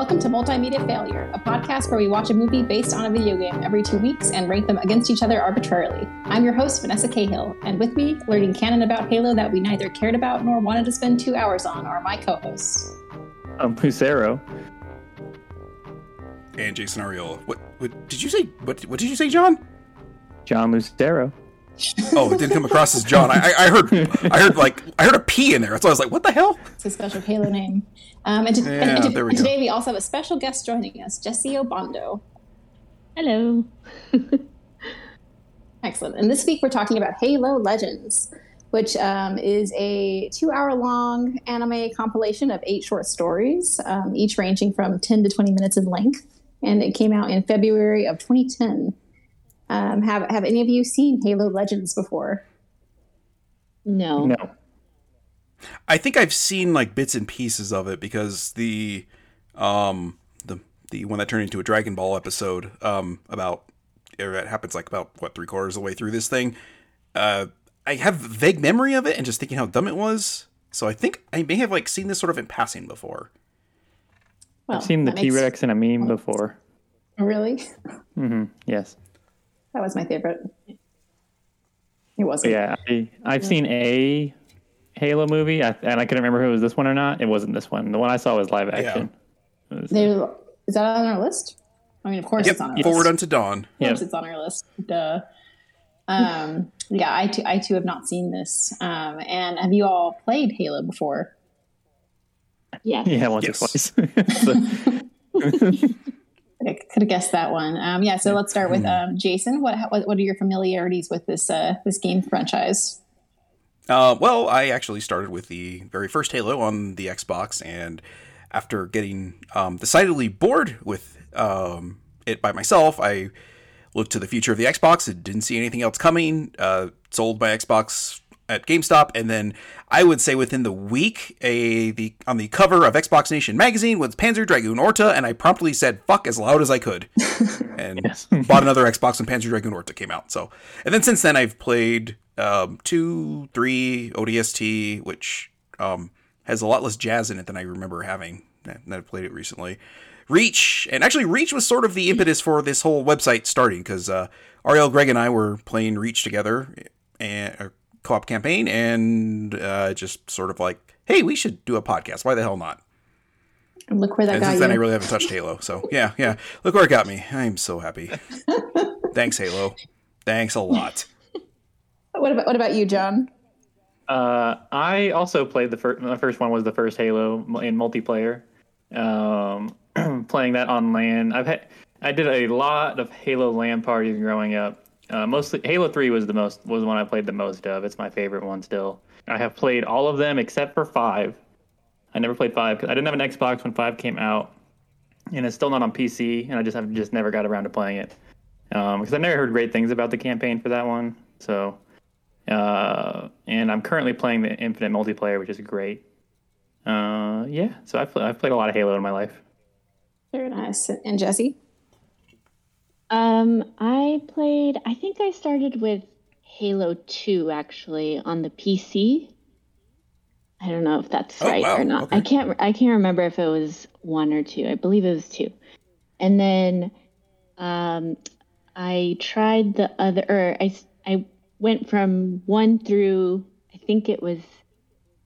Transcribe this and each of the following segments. Welcome to Multimedia Failure, a podcast where we watch a movie based on a video game every 2 weeks and rank them against each other arbitrarily. I'm your host, Vanessa Cahill, and with me, learning canon about Halo that we neither cared about nor wanted to spend 2 hours on, are my co-hosts. I'm Lucero. And Jason Arriola. What did you say? What did you say, John? John Lucero. Oh, it didn't come across as John. I heard a P in there. So I was like, what the hell? It's a special Halo name. Today we also have a special guest joining us, Jessie Obando. Hello. Excellent. And this week we're talking about Halo Legends, which is a 2-hour-long anime compilation of 8 short stories, each ranging from 10 to 20 minutes in length. And it came out in February of 2010. Have any of you seen Halo Legends before? No. I think I've seen like bits and pieces of it because the one that turned into a Dragon Ball episode about 3/4 of the way through this thing. I have vague memory of it and just thinking how dumb it was. So I think I may have like seen this sort of in passing before. Well, I've seen the T-Rex in a meme before. Really? Mm-hmm. Yes. That was my favorite. It wasn't. Yeah, I've seen a Halo movie, and I couldn't remember if it was this one or not. It wasn't this one. The one I saw was live action. Yeah. Is that on our list? I mean, of course it's on our list. Forward Unto Dawn. Of course it's on our list. Duh. I too have not seen this. And have you all played Halo before? Yeah. Yeah, once or twice. I could have guessed that one. So let's start with Jason. What are your familiarities with this game franchise? Well, I actually started with the very first Halo on the Xbox, and after getting decidedly bored with it by myself, I looked to the future of the Xbox and didn't see anything else coming. Sold my Xbox at GameStop, and then I would say within the week, on the cover of Xbox Nation magazine was Panzer Dragoon Orta, and I promptly said "fuck" as loud as I could, and bought another Xbox when Panzer Dragoon Orta came out. So, and then since then I've played 2, 3 ODST, which has a lot less jazz in it than I remember having. And I've played it recently. Reach, and actually Reach was sort of the impetus for this whole website starting because Ariel, Greg, and I were playing Reach together and. Co-op campaign, and just sort of like, hey, we should do a podcast. Why the hell not? And look where that got me. Since then, I really haven't touched Halo. So yeah. Look where it got me. I'm so happy. Thanks, Halo. Thanks a lot. What about you, John? I also played my first one was the first Halo in multiplayer. Playing that on LAN. I did a lot of Halo LAN parties growing up. Mostly Halo 3 was the one I played the most of. It's my favorite one still. I have played all of them except for 5. I never played 5 because I didn't have an Xbox when 5 came out, and it's still not on PC. And I just never got around to playing it because I never heard great things about the campaign for that one. So, and I'm currently playing the Infinite multiplayer, which is great. So I've played a lot of Halo in my life. Very nice. And Jessie? I think I started with Halo 2, actually, on the PC. I don't know if that's right or not. Okay. I can't remember if it was 1 or 2. I believe it was 2. And then I tried the other, or I went from 1 through, I think it was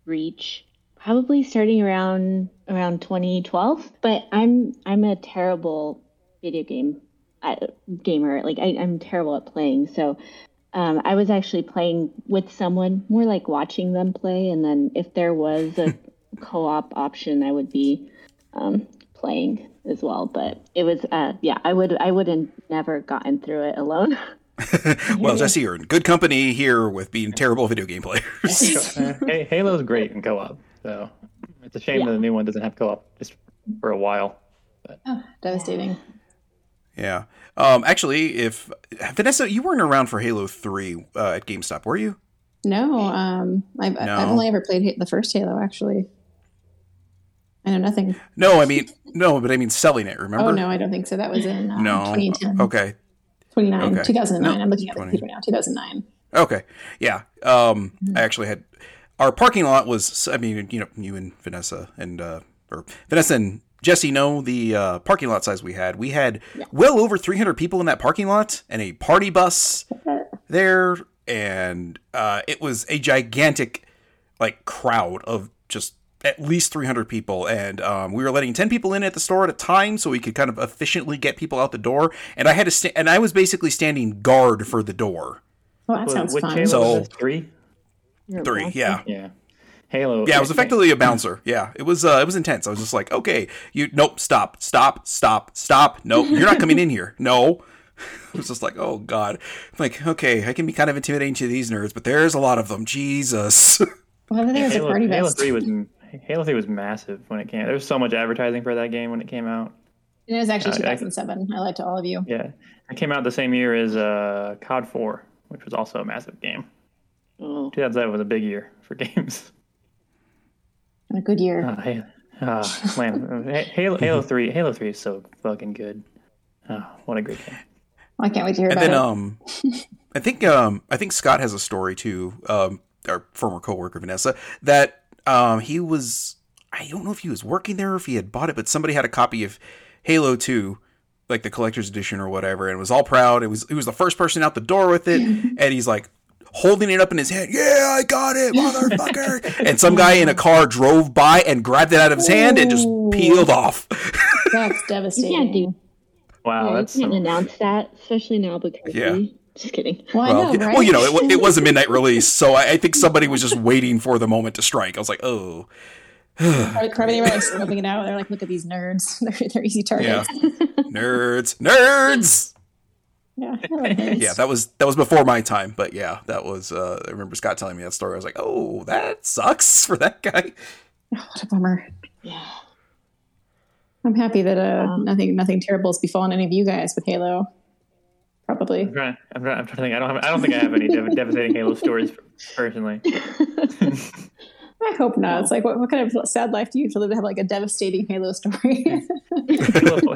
Reach, probably starting around 2012. But I'm a terrible video game gamer. Like I'm terrible at playing, so I was actually playing with someone, more like watching them play, and then if there was a co-op option I would be playing as well, but it was I would have never gotten through it alone. Well, Jesse, you're in good company here with being terrible video game players. Hey, Halo's great in co-op, so it's a shame that the new one doesn't have co-op just for a while, but devastating. Yeah. Actually, if Vanessa, you weren't around for Halo 3 at GameStop, were you? No. I've only ever played the first Halo, actually. I know nothing. But I mean selling it, remember? Oh, no, I don't think so. That was in 2010. Okay. 2009. I'm looking at the computer now. 2009. Okay. Yeah. I actually had our parking lot was, you and Vanessa and Jesse know the parking lot size we had well over 300 people in that parking lot and a party bus there. And it was a gigantic like crowd of just at least 300 people. And we were letting 10 people in at the store at a time so we could kind of efficiently get people out the door. And I had to and I was basically standing guard for the door. Well, that sounds fun. Halo was three. Yeah. Halo. Yeah, it was effectively a bouncer. Yeah, it was intense. I was just like, okay, stop. Nope, you're not coming in here. No. I was just like, oh God. I'm like, okay, I can be kind of intimidating to these nerds, but there's a lot of them. Jesus. Well, there was Halo, a party best. Halo 3 was massive when it came out. There was so much advertising for that game when it came out. And it was actually 2007. I lied to all of you. Yeah, it came out the same year as COD 4, which was also a massive game. Oh. 2007 was a big year for games. A good year. Man, Halo 3 is so fucking good. Oh, what a great game. Well, I can't wait to hear about it. I think Scott has a story too, our former coworker Vanessa, that he was, I don't know if he was working there or if he had bought it, but somebody had a copy of Halo 2, like the collector's edition or whatever, and was all proud. He was the first person out the door with it, and he's like holding it up in his hand. Yeah, I got it, motherfucker. And some guy in a car drove by and grabbed it out of his hand and just peeled off. That's devastating. You can't do. Wow, yeah, that's. You can't announce that, especially now because. Yeah. Just kidding. Well, I know, right? Well, you know, it was a midnight release, so I think somebody was just waiting for the moment to strike. I was like, oh. Probably they were like snubbing it out. They're like, look at these nerds. They're easy targets. Yeah. Nerds. Yeah, that was before my time, but yeah, that was. I remember Scott telling me that story. I was like, "Oh, that sucks for that guy." Oh, what a bummer. Yeah, I'm happy that nothing terrible has befallen any of you guys with Halo. Probably. I'm trying to think. I don't think I have any devastating Halo stories personally. I hope not. It's like, what kind of sad life do you have to live to have like a devastating Halo story? Halo 4,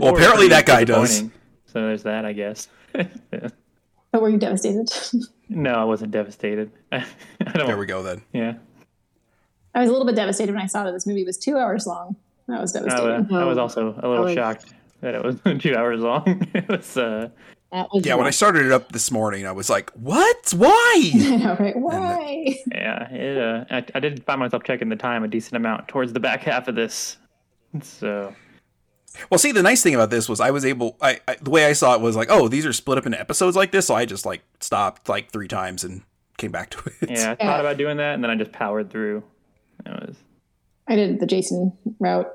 well, apparently that guy does. So there's that, I guess. But were you devastated? No, I wasn't devastated. There we go, then. Yeah. I was a little bit devastated when I saw that this movie was 2 hours long. That was devastating. I was also a little shocked that it was 2 hours long. It was, when I started it up this morning, I was like, what? Why? Why? I did find myself checking the time a decent amount towards the back half of this. So... Well, see, the nice thing about this was I was able. I the way I saw it was like, oh, these are split up into episodes like this, so I just like stopped like three times and came back to it. Yeah, I thought about doing that, and then I just powered through. I did the Jason route.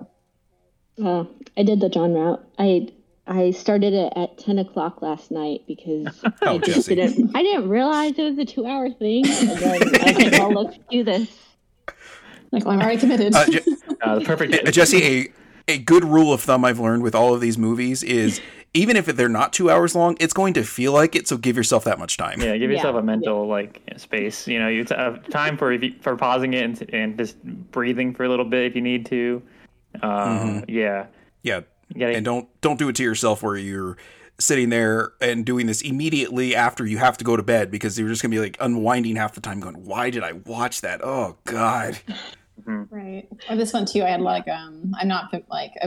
Oh, I did the John route. I started it at 10:00 last night because I didn't realize it was a 2 hour thing. And then I was like, well, let's do this. Like, well, I'm already committed. Perfect, Jesse. A good rule of thumb I've learned with all of these movies is even if they're not 2 hours long, it's going to feel like it. So give yourself that much time. Yeah, give yourself a mental like space. You know, you have time for pausing it and just breathing for a little bit if you need to. Yeah. And don't do it to yourself where you're sitting there and doing this immediately after you have to go to bed because you're just gonna be like unwinding half the time, going, "Why did I watch that? Oh God." Mm-hmm. Right. Well, this one too, I had like I've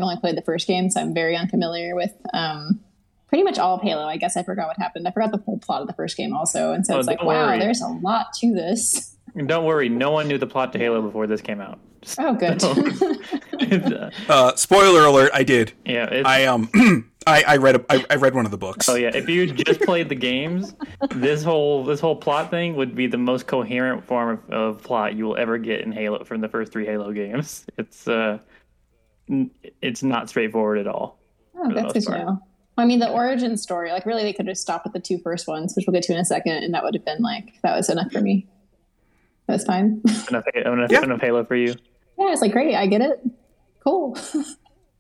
only played the first game, so I'm very unfamiliar with pretty much all of Halo. I guess I forgot what happened. I forgot the whole plot of the first game also, and so it's like, wow, there's a lot to this. And don't worry, no one knew the plot to Halo before this came out. Oh, good. Spoiler alert, I did. Yeah, I read one of the books. Oh yeah, if you just played the games, this whole plot thing would be the most coherent form of plot you will ever get in Halo from the first three Halo games. It's not straightforward at all. Oh, that's good to know. I mean, the origin story, like really, they could have stopped at the two first ones, which we'll get to in a second, and that would have been like that was enough for me. That's fine. Enough Halo for you. Yeah, it's like great. I get it. Cool.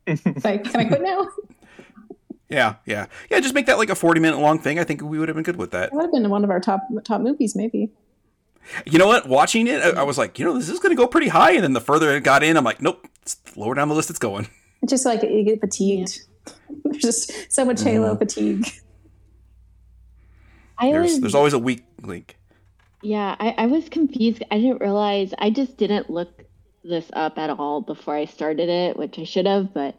It's like, can I quit now? Yeah. Just make that like a 40-minute long thing. I think we would have been good with that. It would have been one of our top movies, maybe. You know what? Watching it, I was like, you know, this is going to go pretty high. And then the further it got in, I'm like, nope, it's lower down the list. It's going. It's just like you get fatigued. There's just so much Halo fatigue. There's always a weak link. Yeah, I was confused. I didn't realize. I just didn't look this up at all before I started it, which I should have, but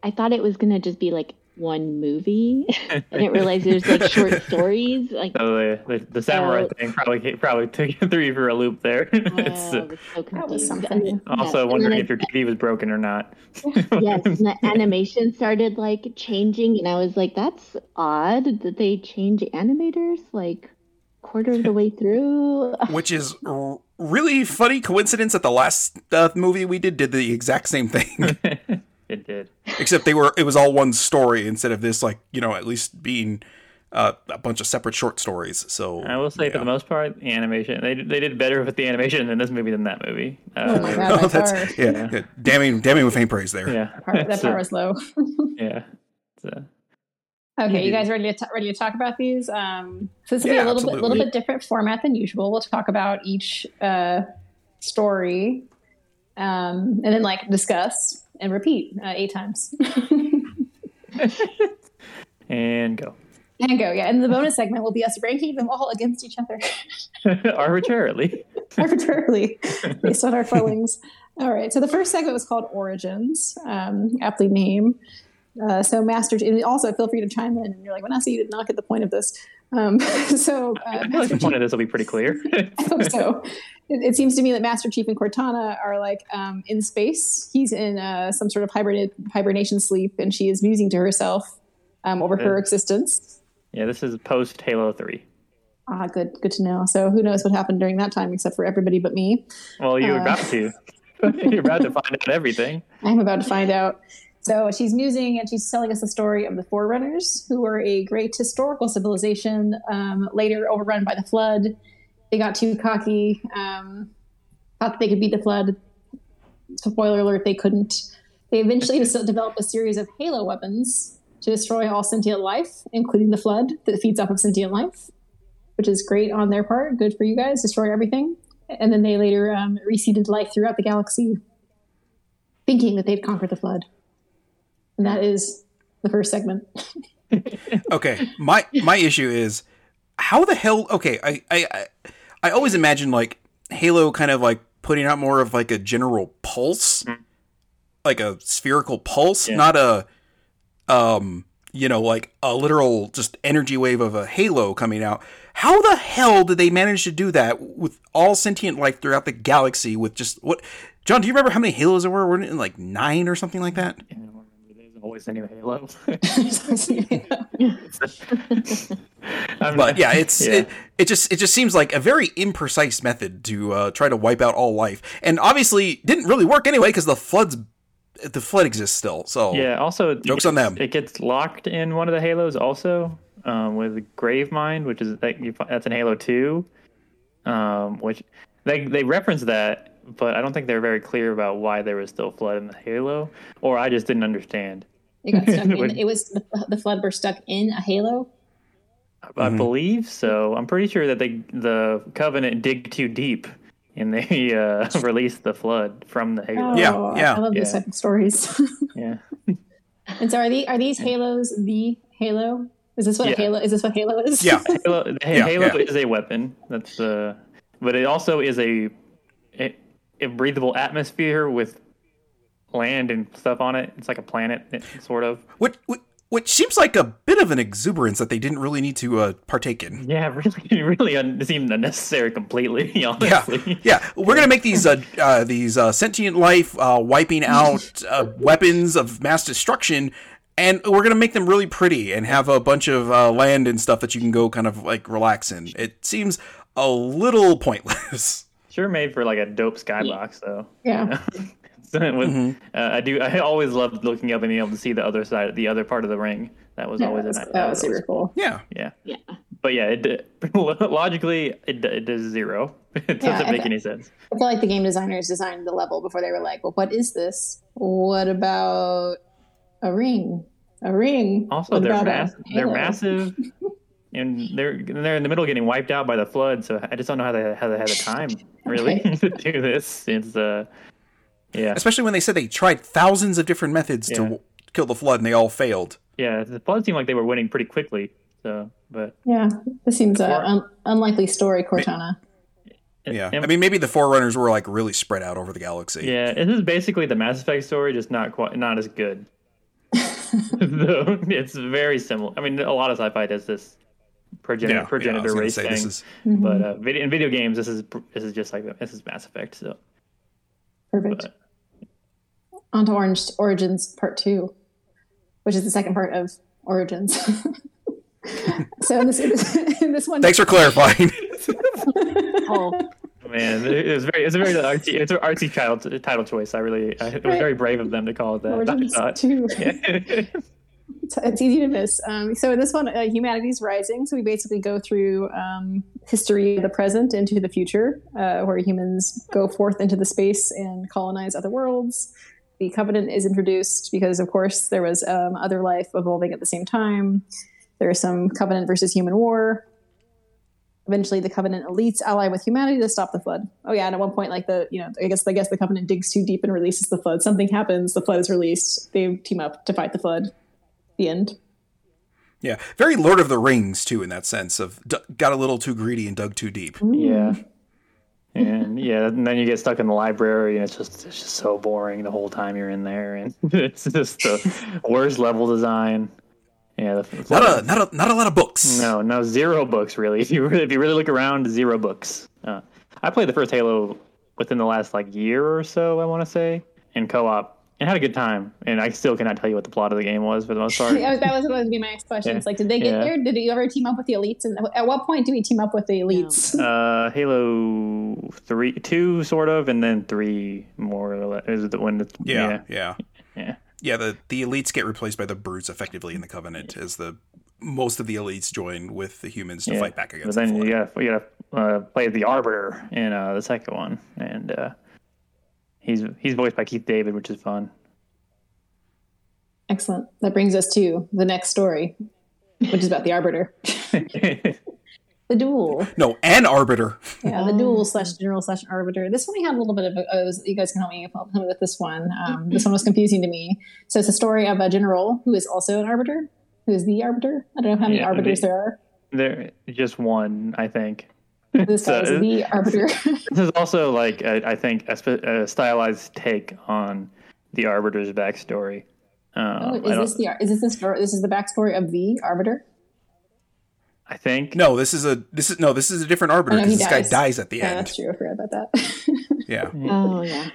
I thought it was going to just be like one movie. I didn't realize there's like short stories. Like the samurai thing probably took threw you for a loop there. Also wondering if your TV was broken or not. Yes, and the animation started like changing, and I was like, "That's odd. Did they change animators like quarter of the way through?" Which is really funny coincidence that the last movie we did the exact same thing. It did. Except it was all one story instead of this, like, you know, at least being a bunch of separate short stories. So I will say, for the most part, the animation, they did better with the animation in this movie than that movie. Oh my god, that's yeah. Damning with faint praise there. Yeah, that part was low. Yeah. So. Okay, you guys ready to talk about these? So this will be a little bit different format than usual. We'll talk about each story, and then like discuss. And repeat 8 times. And go. And go, yeah. And the bonus segment will be us ranking them all against each other. Arbitrarily, based on our feelings. All right. So the first segment was called Origins, aptly named. So Master Chief, and also feel free to chime in. And you're like, Vanessa, you did not get the point of this. I feel like the point of this will be pretty clear. I hope so. It seems to me that Master Chief and Cortana are like in space. He's in some sort of hibernation sleep, and she is musing to herself over her existence. Yeah, this is post Halo 3. Ah, good to know. So who knows what happened during that time, except for everybody but me. Well, you were about to. You're about to find out everything. I'm about to find out. So she's musing, and she's telling us the story of the Forerunners, who were a great historical civilization, later overrun by the Flood. They got too cocky, thought that they could beat the Flood. Spoiler alert, they couldn't. They eventually developed a series of Halo weapons to destroy all sentient life, including the Flood that feeds off of sentient life, which is great on their part. Good for you guys. Destroy everything. And then they later reseeded life throughout the galaxy, thinking that they'd conquered the Flood. And that is the first segment. Okay. My issue is, how the hell... Okay, I always imagine, like, Halo kind of, like, putting out more of, like, a general pulse. Mm-hmm. Like a spherical pulse, not a, like, a literal just energy wave of a Halo coming out. How the hell did they manage to do that with all sentient life throughout the galaxy with just... what? John, do you remember how many Halos there were? Weren't it, like, 9 or something like that? Yeah. Always a new Halo. But yeah, it just seems like a very imprecise method to try to wipe out all life, and obviously didn't really work anyway because the flood exists still. So yeah, also jokes on them. It gets locked in one of the Halos also with Gravemind, which is that's in Halo 2, which they reference that. But I don't think they're very clear about why there was still Flood in the Halo, or I just didn't understand. It got stuck in. It was the Flood were stuck in a Halo? I believe so. I'm pretty sure that the Covenant dig too deep, and they released the Flood from the Halo. Oh, yeah. I love these type of stories. Yeah. And so are these Halos the Halo? Is this what a Halo? Is this what Halo is? Yeah. Halo is a weapon. That's but it also is a breathable atmosphere with land and stuff on it. It's like a planet, sort of. Which seems like a bit of an exuberance that they didn't really need to partake in. Yeah, really seemed unnecessary completely, honestly. Yeah. We're going to make these sentient life wiping out weapons of mass destruction, and we're going to make them really pretty and have a bunch of land and stuff that you can go kind of like relax in. It seems a little pointless. Sure, made for like a dope skybox though. Yeah. You know? So I always loved looking up and being able to see the other side, the other part of the ring. That was always a nice. That was super cool. Yeah. But yeah, logically, it does zero. It doesn't make any sense. I feel like the game designers designed the level before they were like, "Well, what is this? What about a ring? A ring." Also, what they're massive. And they're in the middle getting wiped out by the Flood, so I just don't know how they had the time really to do this. It's especially when they said they tried thousands of different methods to kill the Flood and they all failed. Yeah, the Flood seemed like they were winning pretty quickly. So, but this seems an unlikely story, Cortana. Yeah. I mean, maybe the Forerunners were like really spread out over the galaxy. Yeah, this is basically the Mass Effect story, just not as good. Though it's very similar. I mean, a lot of sci-fi does this progenitor race thing. But in video games, this is just like this is Mass Effect. So perfect. On to Origins Part 2, which is the second part of Origins. So in this one, thanks for clarifying. Oh man, it's an artsy title choice. It was very brave of them to call it that. Origins 2. It's easy to miss. So in this one, humanity's rising. So we basically go through history of the present into the future, where humans go forth into the space and colonize other worlds. The Covenant is introduced because, of course, there was other life evolving at the same time. There is some Covenant versus human war. Eventually, the Covenant elites ally with humanity to stop the Flood. Oh yeah, and at one point, like I guess the Covenant digs too deep and releases the Flood. Something happens, the Flood is released. They team up to fight the Flood. The end. Yeah, very Lord of the Rings too, in that sense of got a little too greedy and dug too deep. Ooh. Yeah. And then you get stuck in the library, and it's just so boring the whole time you're in there, and it's just the worst level design. Yeah, not a lot of books. No, zero books really. If you really look around, zero books. I played the first Halo within the last like year or so, I want to say, in co-op, and had a good time. And I still cannot tell you what the plot of the game was for the most part. That was going to be my next question. Yeah. It's like, did they get there? Did you ever team up with the elites? And at what point do we team up with the elites? Halo 2 sort of, and then 3 more or less. Is it the one? Yeah. Yeah, the elites get replaced by the brutes effectively in the Covenant as most of the elites join with the humans to fight back against. But then you gotta play the Arbiter in the second one, and he's voiced by Keith David, which is fun. Excellent. That brings us to the next story, which is about the Arbiter. The duel. No, an Arbiter. Yeah, the duel / general / arbiter. This one we had a little bit of. You guys can help me with this one. This one was confusing to me. So it's a story of a general who is also an arbiter, who is the arbiter. I don't know how many arbiters there are. There, just one, I think. This guy is the arbiter. This is also like I think a stylized take on the arbiter's backstory. Is this the backstory of the arbiter? I think this is a different arbiter because this guy dies at the end. That's true. I forgot about that. Yeah. Oh yeah.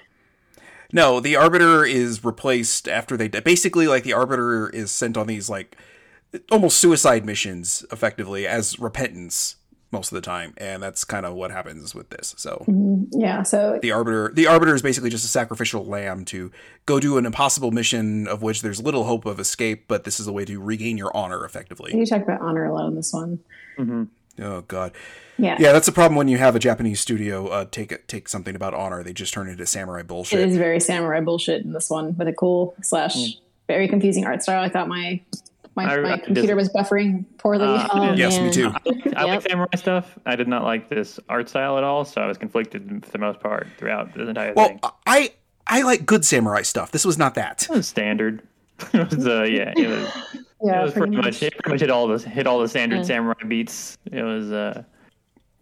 No, the arbiter is replaced after they die. Basically, like the arbiter is sent on these like almost suicide missions, effectively as repentance most of the time, and that's kind of what happens with this. So yeah. So the arbiter is basically just a sacrificial lamb to go do an impossible mission of which there's little hope of escape, but this is a way to regain your honor effectively. You talk about honor a lot in this one. Mm-hmm. Oh God. Yeah. That's a problem when you have a Japanese studio take something about honor. They just turn it into samurai bullshit. It is very samurai bullshit in this one with a cool / very confusing art style. I thought my computer was buffering poorly. Yes, man. Me too. I like samurai stuff. I did not like this art style at all, so I was conflicted for the most part throughout the entire thing. Well, I like good samurai stuff. This was not that. It was standard. It pretty much hit all the standard samurai beats. It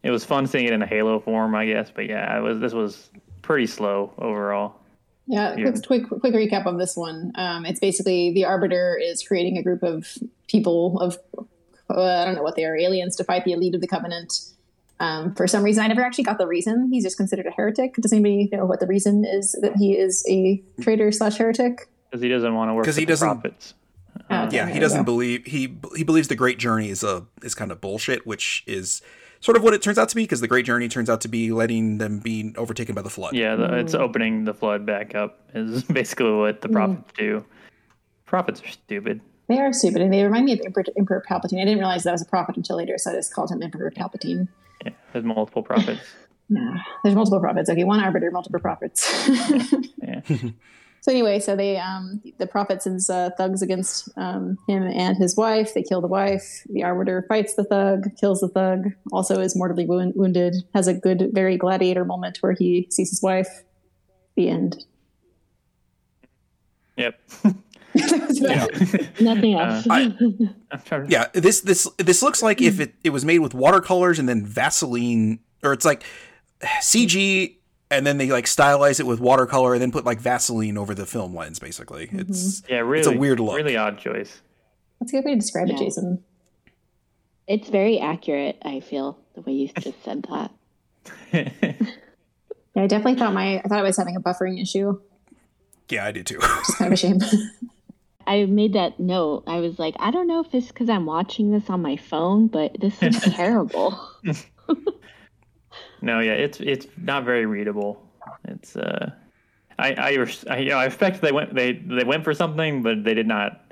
was fun seeing it in a Halo form, I guess. But yeah, this was pretty slow overall. Yeah, quick recap of this one. It's basically the Arbiter is creating a group of people of, I don't know what they are, aliens to fight the elite of the Covenant. For some reason, I never actually got the reason. He's just considered a heretic. Does anybody know what the reason is that he is a traitor / heretic? Because he doesn't want to work with the Prophets. He doesn't believe, he believes the Great Journey is kind of bullshit, which is sort of what it turns out to be, because the Great Journey turns out to be letting them be overtaken by the Flood. Yeah, it's opening the Flood back up is basically what the Prophets do. Prophets are stupid. They are stupid, and they remind me of Emperor Palpatine. I didn't realize that was a prophet until later, so I just called him Emperor Palpatine. Yeah, there's multiple prophets. There's multiple prophets. Okay, one arbiter, multiple prophets. So anyway, so they the Prophets sends thugs against him and his wife. They kill the wife. The Arbiter fights the thug, kills the thug, also is mortally wounded, has a good, very gladiator moment where he sees his wife. The end. Yep. Nothing else. This looks like if it was made with watercolors and then Vaseline, or it's like CG, and then they like stylize it with watercolor and then put like Vaseline over the film lens, basically. Mm-hmm. It's a weird look. Really odd choice. That's a good way to describe it, Jason. It's very accurate, I feel, the way you just said that. Yeah, I definitely thought I was having a buffering issue. Yeah, I did too. It's kind of a shame. I made that note. I was like, I don't know if it's because I'm watching this on my phone, but this is terrible. No, yeah, it's not very readable. It's I respect they went for something, but they did not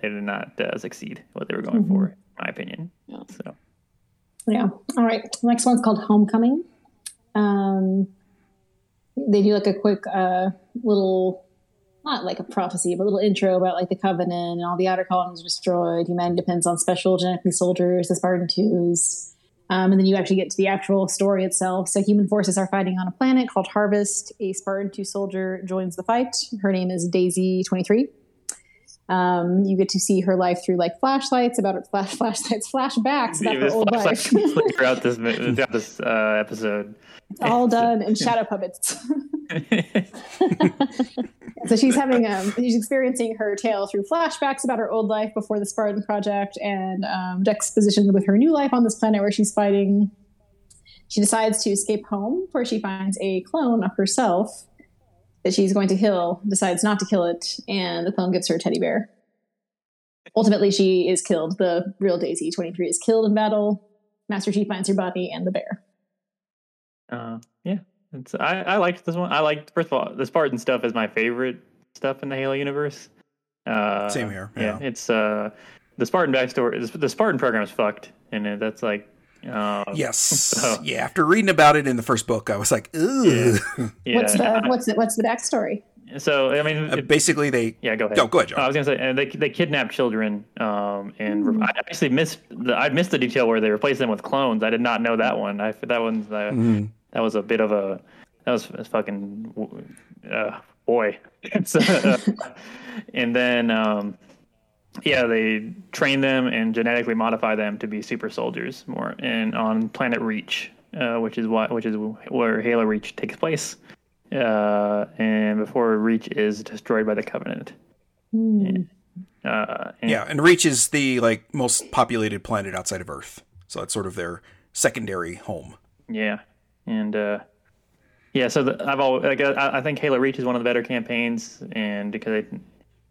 succeed what they were going for, in my opinion. Yeah. So yeah, all right. The next one's called Homecoming. They do like a quick little. Not like a prophecy, but a little intro about like the Covenant and all the outer colonies destroyed. Humanity depends on special genetically soldiers, the Spartan 2s. And then you actually get to the actual story itself. So human forces are fighting on a planet called Harvest. A Spartan 2 soldier joins the fight. Her name is Daisy 23. You get to see her life through like flashbacks about her old life. Throughout this episode. It's all done in shadow puppets. So she's experiencing her tale through flashbacks about her old life before the Spartan Project and juxtaposition with her new life on this planet where she's fighting. She decides to escape home, where she finds a clone of herself that she's going to kill, decides not to kill it, and the clone gives her a teddy bear. Ultimately, she is killed. The real Daisy 23 is killed in battle. Master Chief finds her body and the bear. Yeah. I liked this one. I liked, first of all, the Spartan stuff is my favorite stuff in the Halo universe. Same here. Yeah. It's the Spartan backstory. The Spartan program is fucked, and that's like. Yes. So. Yeah. After reading about it in the first book, I was like, "Ooh, yeah. What's the backstory?" So I mean, basically they. Yeah, go ahead. No, go ahead, John. I was gonna say, and they kidnap children, and I actually missed the detail where they replaced them with clones. I did not know that one. That was a bit of a. That was fucking. Boy. And then, they train them and genetically modify them to be super soldiers more. And on Planet Reach, which is where Halo Reach takes place. And before Reach is destroyed by the Covenant. Mm. And Reach is the like most populated planet outside of Earth. So that's sort of their secondary home. Yeah. And, I think Halo Reach is one of the better campaigns, and because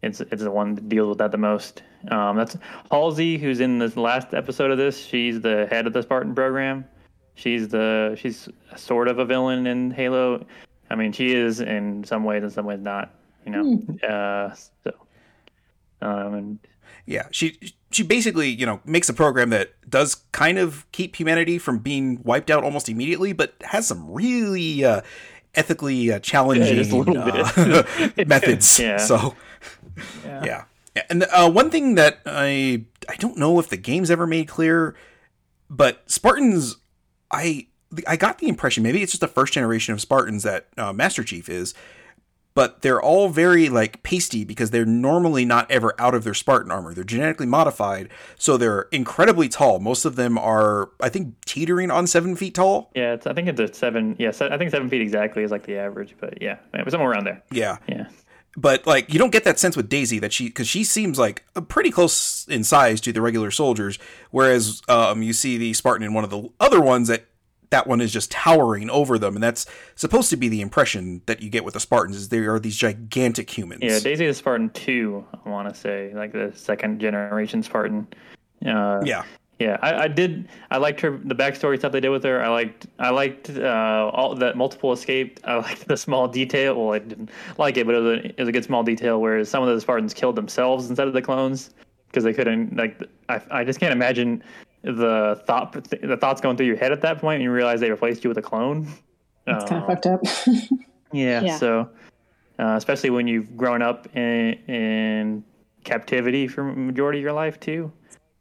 it's the one that deals with that the most. That's Halsey, who's in this last episode of this. She's the head of the Spartan program. She's sort of a villain in Halo. I mean, she is in some ways, and some ways not. You know, She basically, makes a program that does kind of keep humanity from being wiped out almost immediately, but has some really ethically challenging methods. Yeah. So, yeah. And one thing that I don't know if the game's ever made clear, but Spartans, I got the impression, maybe it's just the first generation of Spartans that Master Chief is, but they're all very like pasty because they're normally not ever out of their Spartan armor. They're genetically modified, so they're incredibly tall. Most of them are, I think, teetering on 7 feet tall. Yeah, I think 7 feet exactly is like the average, but yeah, somewhere around there. Yeah, yeah. But like, you don't get that sense with Daisy because she seems like pretty close in size to the regular soldiers, whereas you see the Spartan in one of the other ones that one is just towering over them, and that's supposed to be the impression that you get with the Spartans, is they are these gigantic humans. Yeah, Daisy the Spartan 2, I want to say, like the second generation Spartan. Yeah. I liked her, the backstory stuff they did with her. I liked all that multiple escaped. I liked the small detail. Well, I didn't like it, but it was a good small detail where some of the Spartans killed themselves instead of the clones because they couldn't. Like, I just can't imagine. The thoughts going through your head at that point, and you realize they replaced you with a clone. It's kind of fucked up. Yeah. So, especially when you've grown up in captivity for the majority of your life too.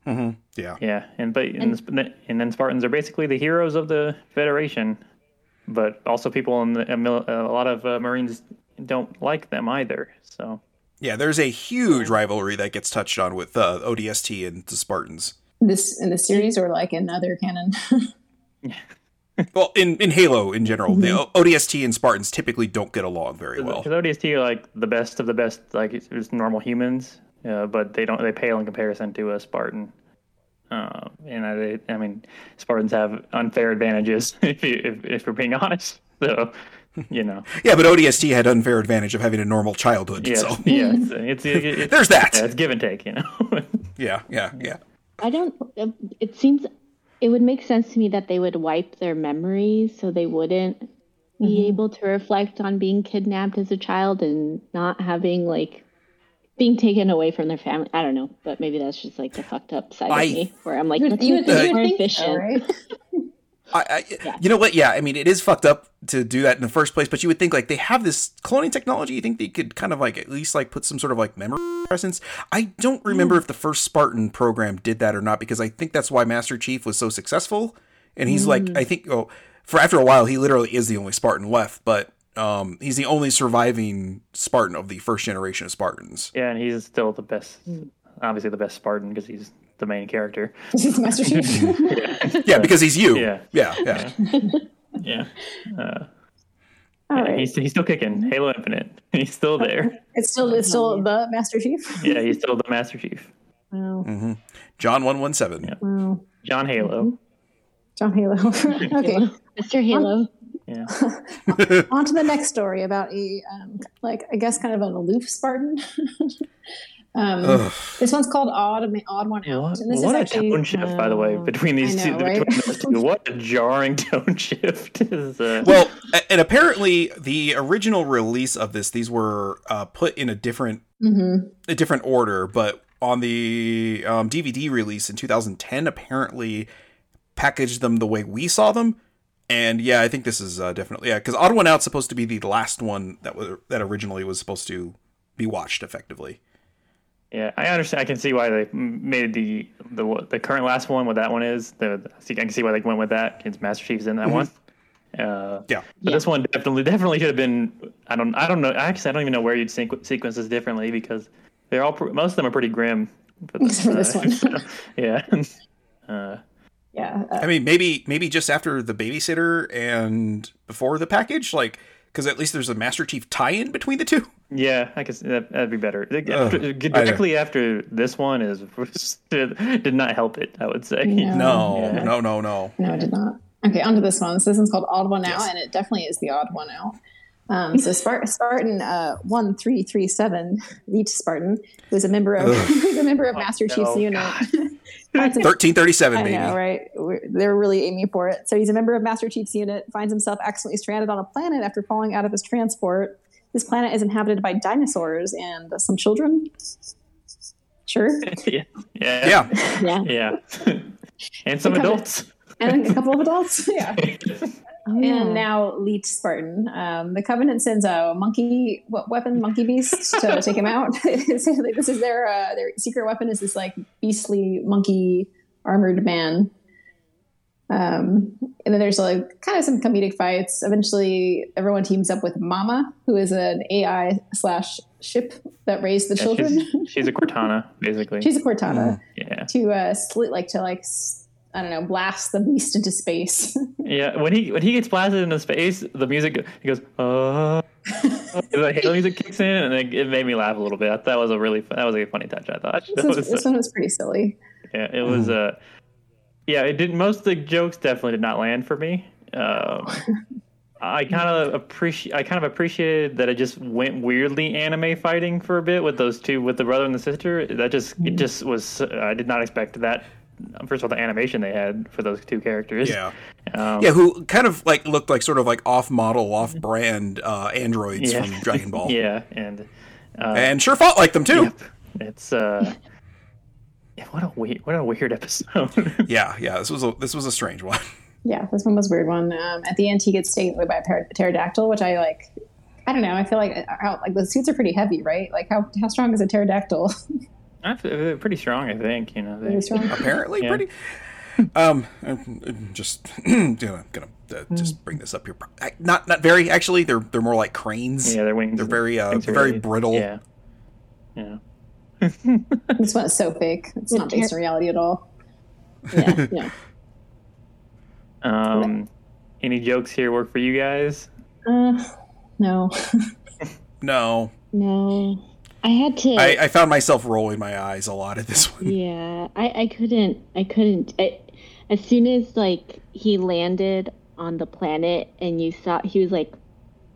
Mm-hmm. Yeah. Yeah, and then Spartans are basically the heroes of the Federation, but also people in a lot of Marines don't like them either. So. Yeah, there's a huge rivalry that gets touched on with ODST and the Spartans. This in the series or like in other canon? Well, in Halo in general, mm-hmm. ODST and Spartans typically don't get along very well. Because ODST are like the best of the best, like it's normal humans, but they pale in comparison to a Spartan. And Spartans have unfair advantages if we're being honest. So, you know. Yeah, but ODST had unfair advantage of having a normal childhood. Yeah, so. Yeah, it's there's that. Yeah, it's give and take, you know. Yeah. It seems. It would make sense to me that they would wipe their memories so they wouldn't mm-hmm. be able to reflect on being kidnapped as a child and not having, like, being taken away from their family. I don't know, but maybe that's just, like, the fucked up side of me where I'm like, that's more efficient. So, right? You know what? Yeah, I mean, it is fucked up to do that in the first place, but you would think, like, they have this cloning technology. You think they could kind of, like, at least, like, put some sort of, like, memory presence. I don't remember if the first Spartan program did that or not, because I think that's why Master Chief was so successful. And he's like, I think, for after a while, he literally is the only Spartan left, but he's the only surviving Spartan of the first generation of Spartans. Yeah, and he's still the best, obviously the best Spartan, because he's the main character. This is Master Chief. Yeah, because he's you. Yeah. All right. He's still kicking. Halo Infinite. He's still there. It's still the Master Chief. Yeah, he's still the Master Chief. Wow. Mm-hmm. John 117. Yeah. Wow. John Halo. John Halo. Okay. Mr. Halo. On to the next story about a I guess kind of an aloof Spartan. This one's called Odd One Out. And this what is actually, a tone shift, by the way, between these two. Right? What a jarring tone shift. Well, and apparently the original release of this, these were put in a different order. But on the DVD release in 2010, apparently packaged them the way we saw them. And yeah, I think this is definitely because Odd One Out's supposed to be the last one that originally was supposed to be watched effectively. Yeah, I understand. I can see why they made the current last one. What that one is, I can see why they went with that. Because Master Chief's in that one. But this one definitely should have been. I don't know. Actually, I don't even know where you'd sequence this differently because they're all. Most of them are pretty grim. For this one. So, yeah. I mean, maybe just after the babysitter and before the package, like. Because at least there's a Master Chief tie-in between the two. Yeah, I guess that'd be better. Directly after this one did not help it, I would say. No, it did not. Okay, onto this one. So this one's called Odd One Out, and it definitely is the odd one out. So Spartan 1337, the Spartan, who's a member of Master Chief's unit. 1337, baby. I know, right? They're really aiming for it. So he's a member of Master Chief's unit, finds himself accidentally stranded on a planet after falling out of his transport. This planet is inhabited by dinosaurs and some children. Sure. Yeah. And some adults. And a couple of adults. Yeah. And now Leech Spartan. The Covenant sends a monkey beast to take him out. This is their secret weapon is this like beastly monkey armored man. And then there's like kind of some comedic fights. Eventually everyone teams up with Mama, who is an AI / ship that raised the children. She's a Cortana, basically. To blast the beast into space. Yeah, when he gets blasted into space, the music goes, the Halo music kicks in, and it made me laugh a little bit. That was a funny touch. I thought this one was pretty silly. Yeah, it was. It did. Most of the jokes definitely did not land for me. I kind of appreciated that it just went weirdly anime fighting for a bit with those two, with the brother and the sister. It just was. I did not expect that. First of all, the animation they had for those two characters, who kind of like looked like sort of like off-model, off-brand androids from Dragon Ball, and sure fought like them too. Yep. It's what a weird episode. This was a strange one. Yeah, this one was a weird one. At the end, he gets taken away by a pterodactyl, which I like. I don't know. I feel like the suits are pretty heavy, right? Like how strong is a pterodactyl? They're pretty strong, I think. You know, apparently pretty. I'm just gonna bring this up here. Not very actually. They're more like cranes. Yeah, their wings. They're very very brittle. Yeah. This one's so fake. It's not based on reality at all. Yeah. Any jokes here work for you guys? No. No. No. I had to. I found myself rolling my eyes a lot at this one. Yeah, I couldn't. As soon as like he landed on the planet and you saw he was like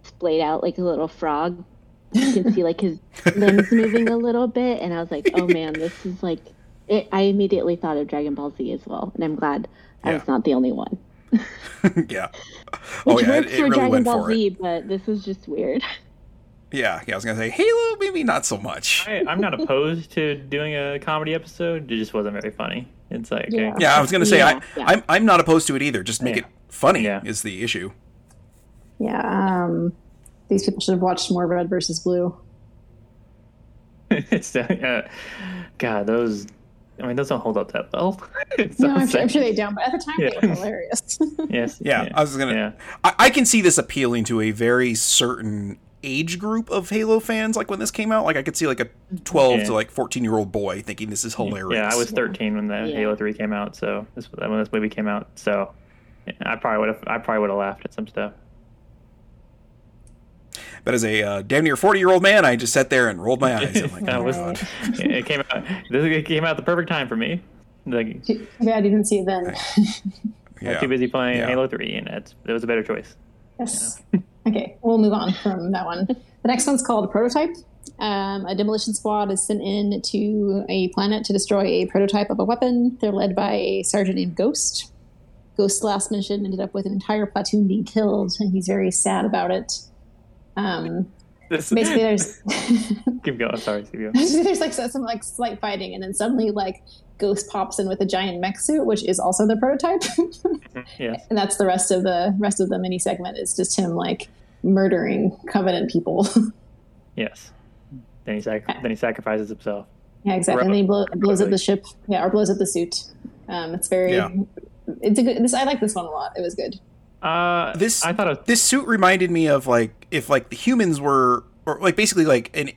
splayed out like a little frog, you can see like his limbs moving a little bit, and I was like, oh man, this is like. I immediately thought of Dragon Ball Z as well, and I'm glad I was not the only one. Yeah. Oh yeah, it really Dragon went Ball for Z, it. But this was just weird. Yeah, I was gonna say Halo, maybe not so much. I'm not opposed to doing a comedy episode. It just wasn't very funny. It's like I was gonna say I'm not opposed to it either. Just make it funny is the issue. Yeah, these people should have watched more Red versus Blue. It's God, those. I mean, those don't hold up that well. No, I'm sure they don't, but at the time they were hilarious. Yes. Yeah, I was gonna. Yeah. I can see this appealing to a very certain age group of Halo fans. Like when this came out, like I could see like a 12 to like 14-year-old boy thinking this is hilarious. Yeah, I was 13 when the Halo 3 came out, so when this movie came out, so I probably would have laughed at some stuff. But as a damn near 40-year-old man, I just sat there and rolled my eyes. I'm like, oh, God. It came out the perfect time for me. Like, yeah, I didn't see it then. I was too busy playing Halo 3, and it was a better choice. Yes. You know? Okay, we'll move on from that one. The next one's called Prototype. A demolition squad is sent in to a planet to destroy a prototype of a weapon. They're led by a sergeant named Ghost. Ghost's last mission ended up with an entire platoon being killed, and he's very sad about it. Basically there's keep going, sorry, keep going. There's like some like slight fighting, and then suddenly like Ghost pops in with a giant mech suit, which is also the prototype. Yes. And that's the rest of the mini segment is just him like murdering Covenant people. Yes. Then he sacrifices himself. Yeah, exactly. And then he blows up the ship. Yeah, or blows up the suit. It's very it's a good I like this one a lot. It was good. This suit reminded me of like if like the humans were or like basically like an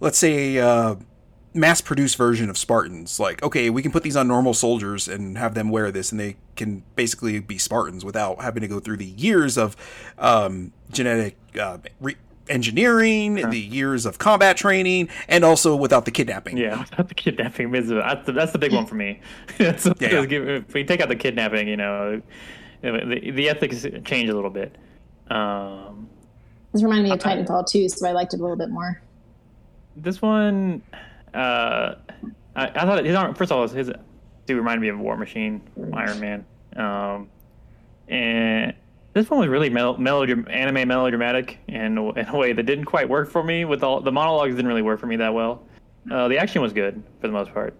let's say mass-produced version of Spartans. Like okay, we can put these on normal soldiers and have them wear this, and they can basically be Spartans without having to go through the years of genetic engineering, the years of combat training, and also without the kidnapping. Yeah, without the kidnapping, that's the big one for me. If we take out the kidnapping, you know. The ethics change a little bit. This reminded me of Titanfall too, so I liked it a little bit more. This one, I thought first of all, his dude reminded me of War Machine, Iron Man, and this one was really melodramatic in a way that didn't quite work for me. With all the monologues, didn't really work for me that well. The action was good for the most part.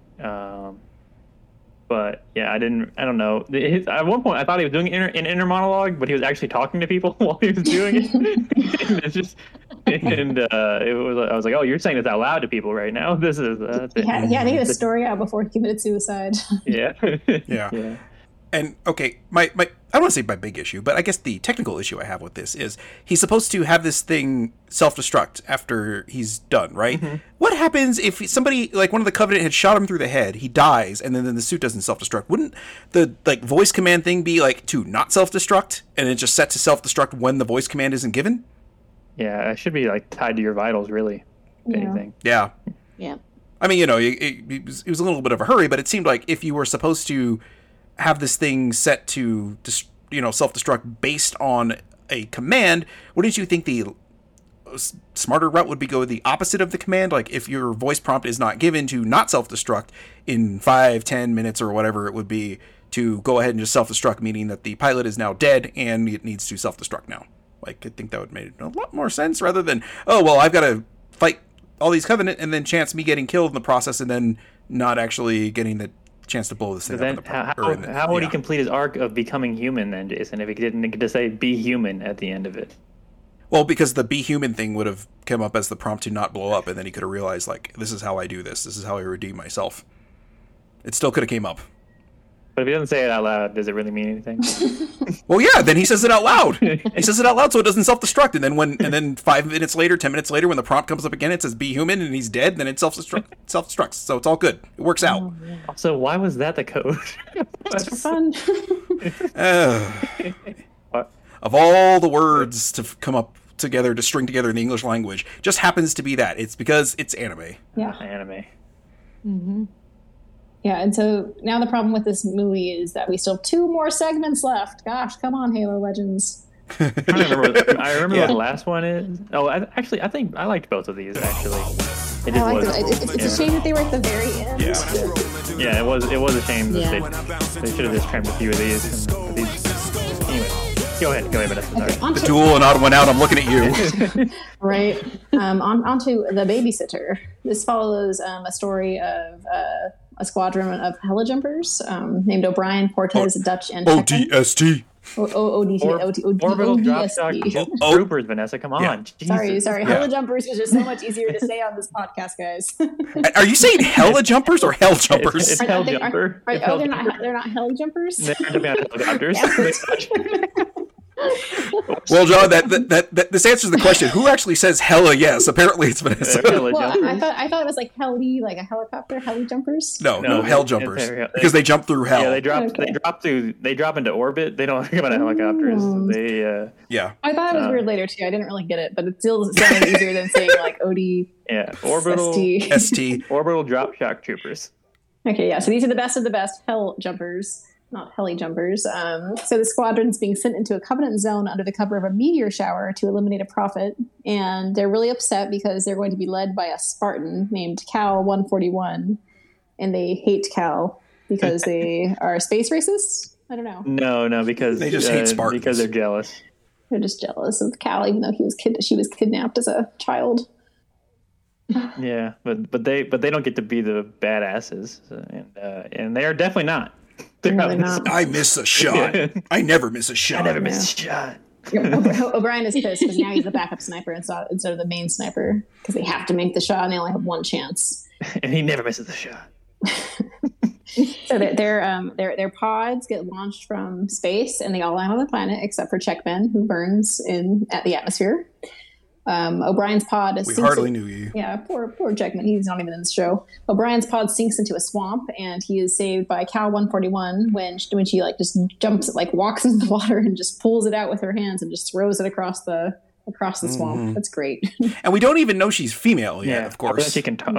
But yeah, I don't know. At one point, I thought he was doing an inner monologue, but he was actually talking to people while he was doing it. And I was like, oh, you're saying this out loud to people right now. This is I think he had a story out before he committed suicide. Yeah. Yeah. And okay, my I don't want to say my big issue, but I guess the technical issue I have with this is he's supposed to have this thing self-destruct after he's done, right? Mm-hmm. What happens if somebody like one of the Covenant had shot him through the head, he dies, and then the suit doesn't self-destruct? Wouldn't the like voice command thing be like to not self-destruct, and it just set to self-destruct when the voice command isn't given? Yeah, it should be like tied to your vitals, really. If anything. Yeah. Yeah. I mean, you know, it was a little bit of a hurry, but it seemed like if you were supposed to have this thing set to, you know, self-destruct based on a command, wouldn't you think the smarter route would be go the opposite of the command? Like if your voice prompt is not given to not self-destruct in 5-10 minutes or whatever it would be, to go ahead and just self-destruct, meaning that the pilot is now dead and it needs to self-destruct now. Like I think that would make a lot more sense rather than, oh, well, I've got to fight all these Covenant and then chance me getting killed in the process and then not actually getting the chance to blow this thing up. How would he complete his arc of becoming human then, Jason, if he didn't get to say be human at the end of it? Well, because the be human thing would have come up as the prompt to not blow up, and then he could have realized, like, this is how I do this. This is how I redeem myself. It still could have came up. But if he doesn't say it out loud, does it really mean anything? Well, yeah, then he says it out loud. He says it out loud so it doesn't self-destruct, and then 5 minutes later, 10 minutes later, when the prompt comes up again, it says be human, and he's dead, then it self-destructs. So it's all good. It works out. Oh, yeah. So why was that the code? Just for fun. of all the words to come up together, to string together in the English language, just happens to be that. It's because it's anime. Yeah. Anime. Mm-hmm. Yeah, and so now the problem with this movie is that we still have two more segments left. Gosh, come on, Halo Legends. I remember what the last one is. Oh, I think I liked both of these, actually. It's a shame that they were at the very end. Yeah, yeah, it was a shame that they should have just crammed a few of these. Anyway, go ahead, Vanessa. Okay, the duel and Odd went out. I'm looking at you. Right. Onto The Babysitter. This follows a story of a squadron of helijumpers named O'Brien, Cortez, Dutch, and ODST. Orbital drop dock troopers, Vanessa, come on. Yeah. Sorry. Yeah. Helijumpers is just so much easier to say on this podcast, guys. Are you saying helijumpers or helljumpers? It's helljumper. Oh, they're not helljumpers? They're not helljumpers. Well, John, that this answers the question. Who actually says hella yes? Apparently it's Vanessa. Well, I thought it was like heli, like a helicopter, heli jumpers. No, hell jumpers. Because they jump through hell. Yeah, they drop into orbit. They don't think about helicopters. They I thought it was weird later too. I didn't really get it, but it still sounds easier than saying like OD. Yeah. Orbital ST. Orbital drop shock troopers. Okay, yeah. So these are the best of the best hell jumpers. Not heli jumpers. So the squadron's being sent into a Covenant zone under the cover of a meteor shower to eliminate a prophet. And they're really upset because they're going to be led by a Spartan named Cal-141. And they hate Cal because they are space racists? I don't know. No, because they just hate Spartans. Because they're jealous. They're just jealous of Cal, even though she was kidnapped as a child. Yeah, but they don't get to be the badasses. And they are definitely not. I miss a shot. I never miss a shot. O'Brien is pissed because now he's the backup sniper instead of the main sniper because they have to make the shot and they only have one chance. And he never misses a shot. So their pods get launched from space and they all land on the planet except for Checkman, who burns at the atmosphere. O'Brien's pod sinks. We hardly knew you. Yeah, poor Jackman. He's not even in the show. O'Brien's pod sinks into a swamp, and he is saved by Cal 141 when she like just jumps, like walks into the water and just pulls it out with her hands and just throws it across the swamp. Mm-hmm. That's great. And we don't even know she's female yet. Yeah, of course. Or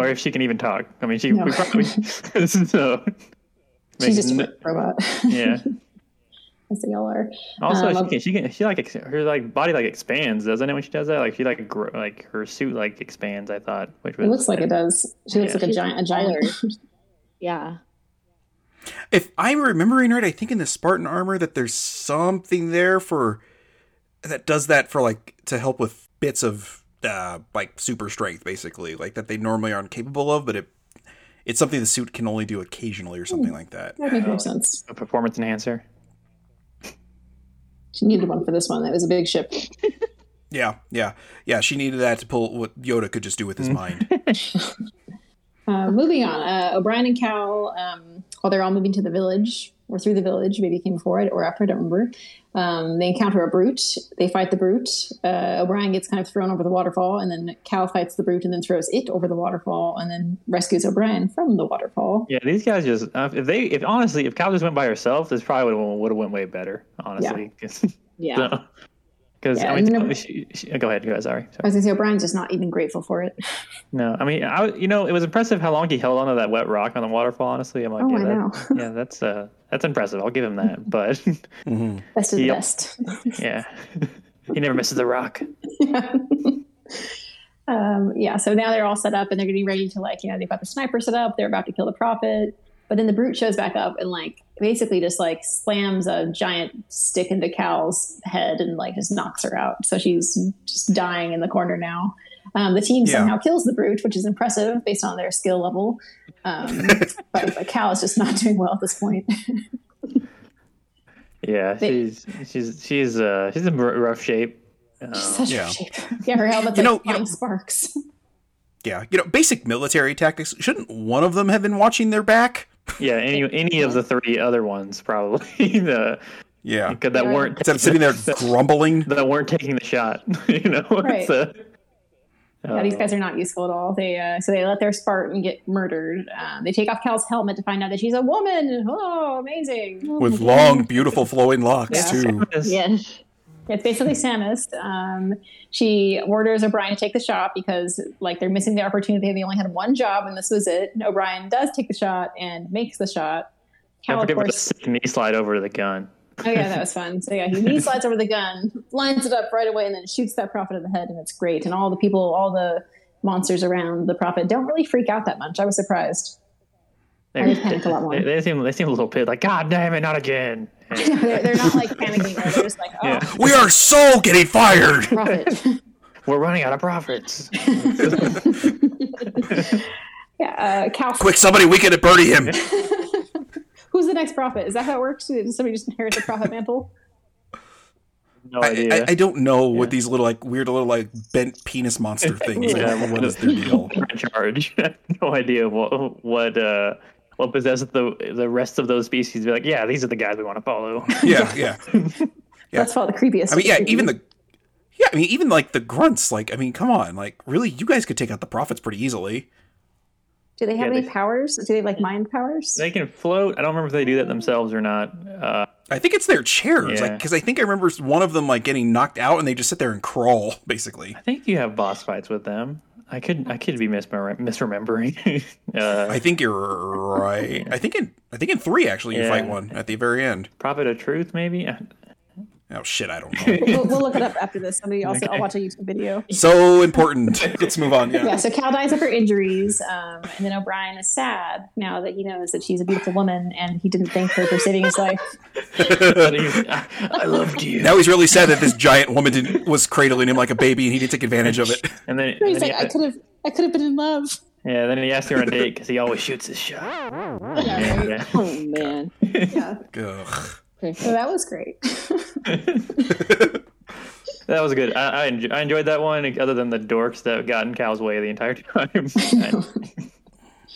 if she can even talk. I mean, we probably. This is so. She's just a robot. Yeah. As they all are. Also, her body like expands, doesn't it? When she does that, like she like her suit like expands. I thought, which was, it looks like it does. She looks like a giant. Yeah. If I'm remembering right, I think in the Spartan armor that there's something there to help with bits of like super strength, basically, like that they normally aren't capable of, but it's something the suit can only do occasionally or something like that. That makes more sense. A performance enhancer. She needed one for this one. That was a big ship. Yeah. She needed that to pull what Yoda could just do with his mind. Moving on. O'Brien and Cal, while they're all moving to the village, or through the village, maybe it came before it or after, I don't remember. They encounter a brute. They fight the brute. O'Brien gets kind of thrown over the waterfall, and then Cal fights the brute and then throws it over the waterfall and then rescues O'Brien from the waterfall. Yeah, these guys just if Cal just went by herself, this probably would have went way better, honestly. Yeah. Go ahead. Sorry. I was going to say, O'Brien's just not even grateful for it. No, I mean, it was impressive how long he held onto that wet rock on the waterfall, honestly. I'm like, that's impressive. I'll give him that. But best of the best. Yeah. He never misses a rock. Yeah. So now they're all set up and they're getting ready to, they've got the sniper set up. They're about to kill the prophet. But then the brute shows back up and basically just slams a giant stick into Cal's head and just knocks her out. So she's just dying in the corner now. The team somehow kills the brute, which is impressive based on their skill level. But Cal is just not doing well at this point. Yeah, she's in rough shape. She's such rough shape. Yeah, her helmet's sparks. Yeah, basic military tactics. Shouldn't one of them have been watching their back? Yeah, any of the three other ones probably. Weren't instead of sitting there grumbling, that weren't taking the shot. Right. These guys are not useful at all. They they let their Spartan get murdered. They take off Cal's helmet to find out that she's a woman. Oh, amazing! With long, beautiful, flowing locks too. Yes. It's basically Samus. She orders O'Brien to take the shot because, like, they're missing the opportunity. They only had one job, and this was it. And O'Brien does take the shot and makes the shot. Cal, don't forget about the sick knee slide over the gun. Oh, yeah, that was fun. So, yeah, he knee slides over the gun, lines it up right away, and then shoots that prophet in the head, and it's great. And all the people, all the monsters around the prophet don't really freak out that much. I was surprised. They seem a little pissed, like, God damn it, not again. They're not like panicking. They're just like, oh. Yeah. We are so getting fired. We're running out of profits. Yeah, Cal. Quick, somebody, we can birdie him. Who's the next prophet? Is that how it works? Does somebody just inherit the prophet mantle? No idea. I don't know what these little, like, weird little, like, bent penis monster things. What is their deal? I have no idea what possesses the rest of those species to be like, yeah, these are the guys we want to follow. Yeah. That's all the creepiest. I mean, even like the grunts. Like, I mean, come on, like, really, you guys could take out the prophets pretty easily. Do they have any powers? Do they, like, mind powers? They can float. I don't remember if they do that themselves or not. I think it's their chairs, because I think I remember one of them, like, getting knocked out, and they just sit there and crawl, basically. I think you have boss fights with them. I could be misremembering. I think you're right. I think in 3, actually, you fight one at the very end. Prophet of Truth, maybe? Oh, shit, I don't know. We'll look it up after this. I'll watch a YouTube video. So important. Let's move on. Yeah, so Cal dies of her injuries, and then O'Brien is sad now that he knows that she's a beautiful woman, and he didn't thank her for saving his life. I loved you. Now he's really sad that this giant woman was cradling him like a baby, and he didn't take advantage of it. And then he's like, I could have been in love. Yeah, then he asked her on a date because he always shoots his shot. Yeah. Oh, man. Yeah. Ugh. So that was great. That was good. I enjoyed that one, other than the dorks that got in Cal's way the entire time.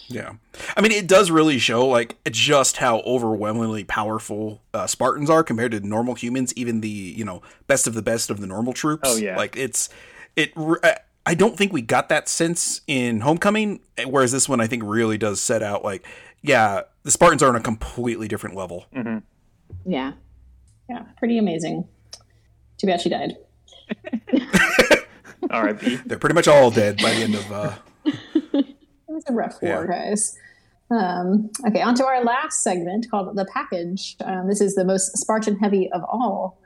Yeah. I mean, it does really show, like, just how overwhelmingly powerful Spartans are compared to normal humans, even the, best of the best of the normal troops. Oh, yeah. Like, I don't think we got that sense in Homecoming, whereas this one, I think, really does set out, like, yeah, the Spartans are on a completely different level. Mm-hmm. Yeah, pretty amazing. Too bad she died. R.I.P. They're pretty much all dead by the end of... It was a rough war, guys. Okay, on to our last segment called The Package. This is the most Spartan heavy of all.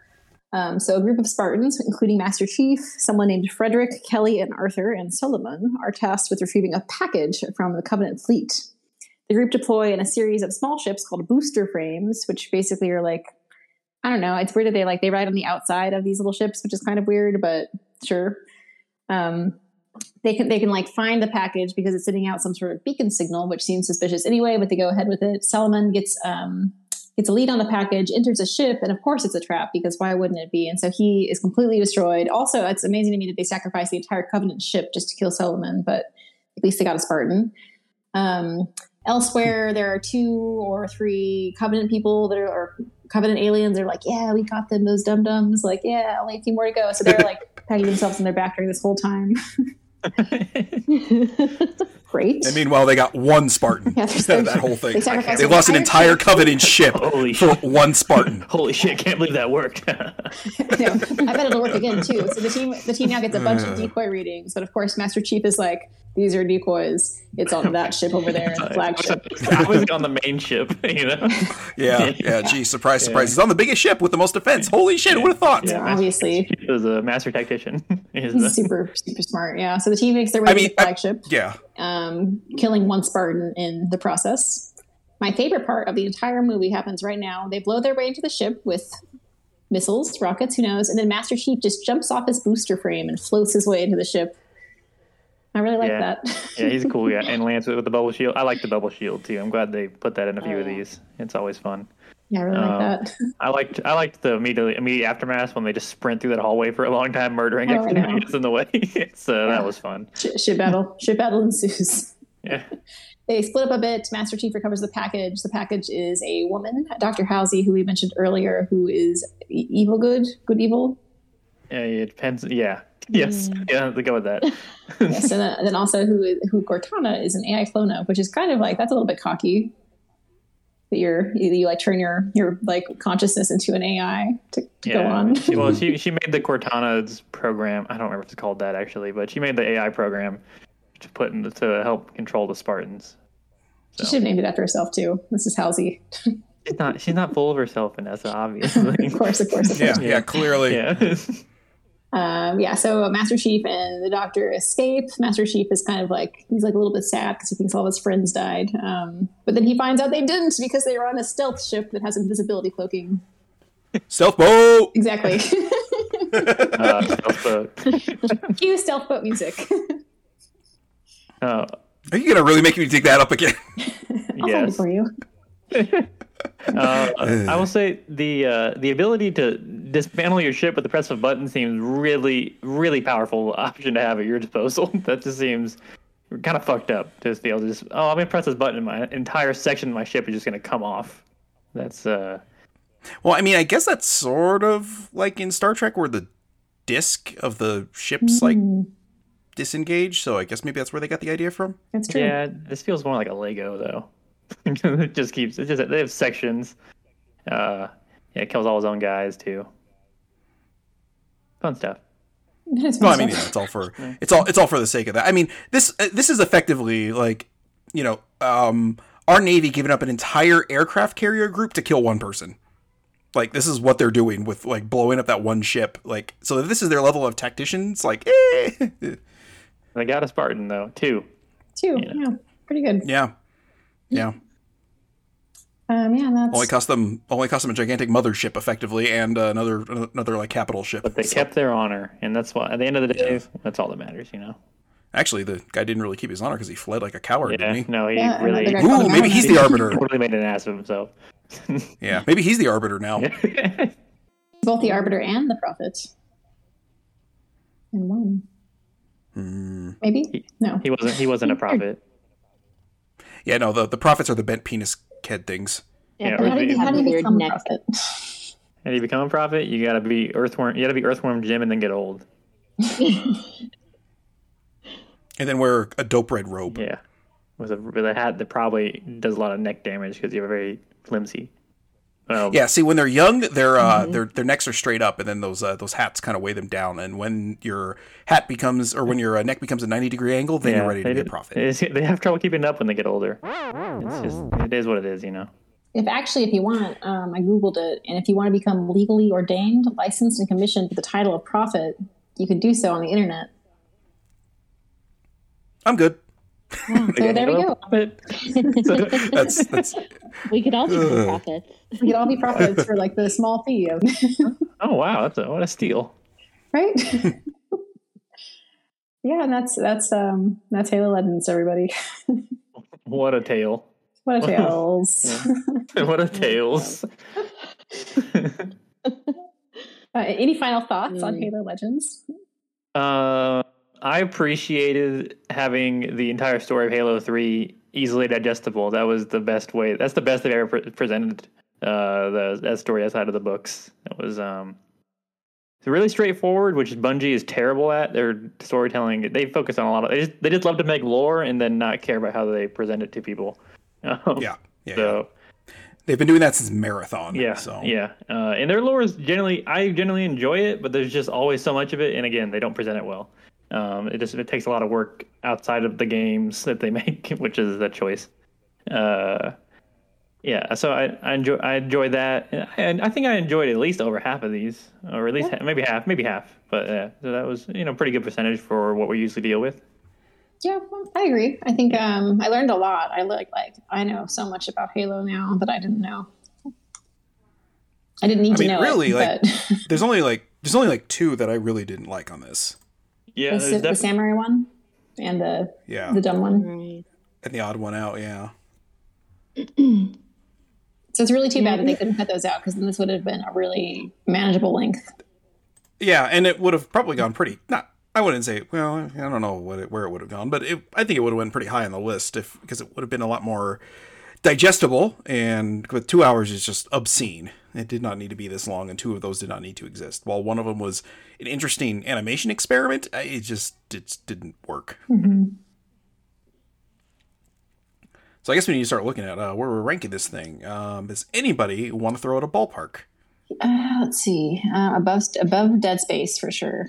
So a group of Spartans, including Master Chief, someone named Frederick, Kelly, and Arthur, and Solomon, are tasked with retrieving a package from the Covenant fleet. The group deploy in a series of small ships called booster frames, which basically are like, I don't know, it's weird that they ride on the outside of these little ships, which is kind of weird, but sure. They can like find the package because it's sending out some sort of beacon signal, which seems suspicious anyway, but they go ahead with it. Solomon gets a lead on the package, enters a ship, and of course it's a trap, because why wouldn't it be? And so he is completely destroyed. Also, it's amazing to me that they sacrificed the entire Covenant ship just to kill Solomon, but at least they got a Spartan. Elsewhere, there are 2 or 3 Covenant people that are Covenant aliens. They're like, yeah, we got them, those dum-dums. Like, yeah, only a few more to go. So they're like patting themselves on their back during this whole time. Great. And meanwhile, they got one Spartan instead of that whole thing. They lost an entire Covenant ship for one Spartan. Holy shit, can't believe that worked. No, I bet it'll work again, too. So the team now gets a bunch of decoy readings. But, of course, Master Chief is like, these are decoys. It's on that ship over there, the flagship. I was on the main ship, Yeah, gee, surprise. It's on the biggest ship with the most defense. Holy shit, who would have thought? Yeah, obviously. He was a master tactician. He's super, super smart, yeah. So the team makes their way to the flagship. Killing one Spartan in the process. My favorite part of the entire movie happens right now. They blow their way into the ship with missiles, rockets, who knows, and then Master Chief just jumps off his booster frame and floats his way into the ship. I really like that. Yeah, he's a cool guy. And Lance with the bubble shield. I like the bubble shield, too. I'm glad they put that in a few of these. It's always fun. Yeah, I really like that. I liked the immediate aftermath when they just sprint through that hallway for a long time, murdering everything that's in the way. So that was fun. Ship battle ensues. Yeah. They split up a bit. Master Chief recovers the package. The package is a woman, Dr. Halsey, who we mentioned earlier, who is evil good evil. Yeah, it depends. Yeah. Yes. Yeah, go with that. Yes, and then also who Cortana is an AI clone of, which is kind of like, that's a little bit cocky. that you like turn your like consciousness into an AI to go on. Well, she made the Cortana's program. I don't remember if it's called that actually, but she made the AI program to put in to help control the Spartans. So. She should name it after herself too. This is Halsey. She's not full of herself, Vanessa. Obviously, of course. Yeah, clearly. Yeah. So Master Chief and the Doctor escape. Master Chief is kind of like, he's like a little bit sad because he thinks all of his friends died. But then he finds out they didn't because they were on a stealth ship that has invisibility cloaking. Stealth boat! Exactly. Stealth boat. Cue stealth boat music. Are you going to really make me dig that up again? I'll find it for you. I will say the ability to dismantle your ship with the press of a button seems really, really powerful option to have at your disposal. That just seems kind of fucked up to be able to just, I'm going to press this button and my entire section of my ship is just going to come off. That's Well, I mean, I guess that's sort of like in Star Trek where the disc of the ship's like disengaged, so I guess maybe that's where they got the idea from. That's true. Yeah, this feels more like a Lego though. It just keeps. It just they have sections. It kills all his own guys too. Fun stuff. It's all for the sake of that. I mean, this is effectively like, our Navy giving up an entire aircraft carrier group to kill one person. Like this is what they're doing with like blowing up that one ship. Like so, this is their level of tacticians. Like, They got a Spartan though. Two. Yeah, pretty good. Yeah. Yeah. That's only cost them a gigantic mothership, effectively, and another like capital ship. But they kept their honor, and that's why at the end of the day, that's all that matters, you know. Actually, the guy didn't really keep his honor because he fled like a coward, didn't he? No, he really. Ooh, maybe he's the arbiter. He totally made an ass of himself. Yeah, maybe he's the arbiter now. Both the arbiter and the prophet. In one. Maybe no. He wasn't a prophet. Yeah, no, the prophets are the bent penis head things. Yeah, how do you become a prophet? How do you become a prophet? You gotta be earthworm. You gotta be Earthworm Jim and then get old. And then wear a dope red robe. Yeah, with a hat that probably does a lot of neck damage because you're very flimsy. See, when they're young, their necks are straight up, and then those hats kind of weigh them down. And when your hat becomes, or when your neck becomes a 90-degree angle, then you're ready to be a prophet. They have trouble keeping up when they get older. It's just, it is what it is, you know. If you want, I Googled it, and if you want to become legally ordained, licensed, and commissioned with the title of prophet, you can do so on the internet. I'm good. Yeah, so there we go. that's... We could all be prophets. We could all be prophets for like the small fee of. Oh wow, what a steal! Right? Yeah, and that's Halo Legends, everybody. What a tale! What a tales! What a tales! Any final thoughts on Halo Legends? I appreciated having the entire story of Halo 3 easily digestible. That was the best way. That's the best they've ever presented that story outside of the books. It was really straightforward, which Bungie is terrible at. Their storytelling, they focus on a lot of. They just love to make lore and then not care about how they present it to people. They've been doing that since Marathon. And their lore is I generally enjoy it, but there's just always so much of it, and again, they don't present it well. It takes a lot of work outside of the games that they make, which is the choice. So I enjoy that, and I think I enjoyed at least over half of these, or at least maybe half. But so that was pretty good percentage for what we usually deal with. Yeah, well, I agree. I think I learned a lot. I know so much about Halo now that I didn't know. I didn't need to know. Really, but... there's only two that I really didn't like on this. Yeah, the samurai one and the dumb one and the odd one out. Yeah. So it's really too bad that they couldn't cut those out, because then this would have been a really manageable length. Yeah, and it would have probably gone I don't know where it would have gone, but I think it would have went pretty high on the list because it would have been a lot more digestible. And with 2 hours is just obscene. It did not need to be this long, and two of those did not need to exist. While one of them was an interesting animation experiment, it just didn't work. Mm-hmm. So I guess we need to start looking at where we're ranking this thing. Does anybody want to throw out a ballpark? Let's see. Above Dead Space for sure.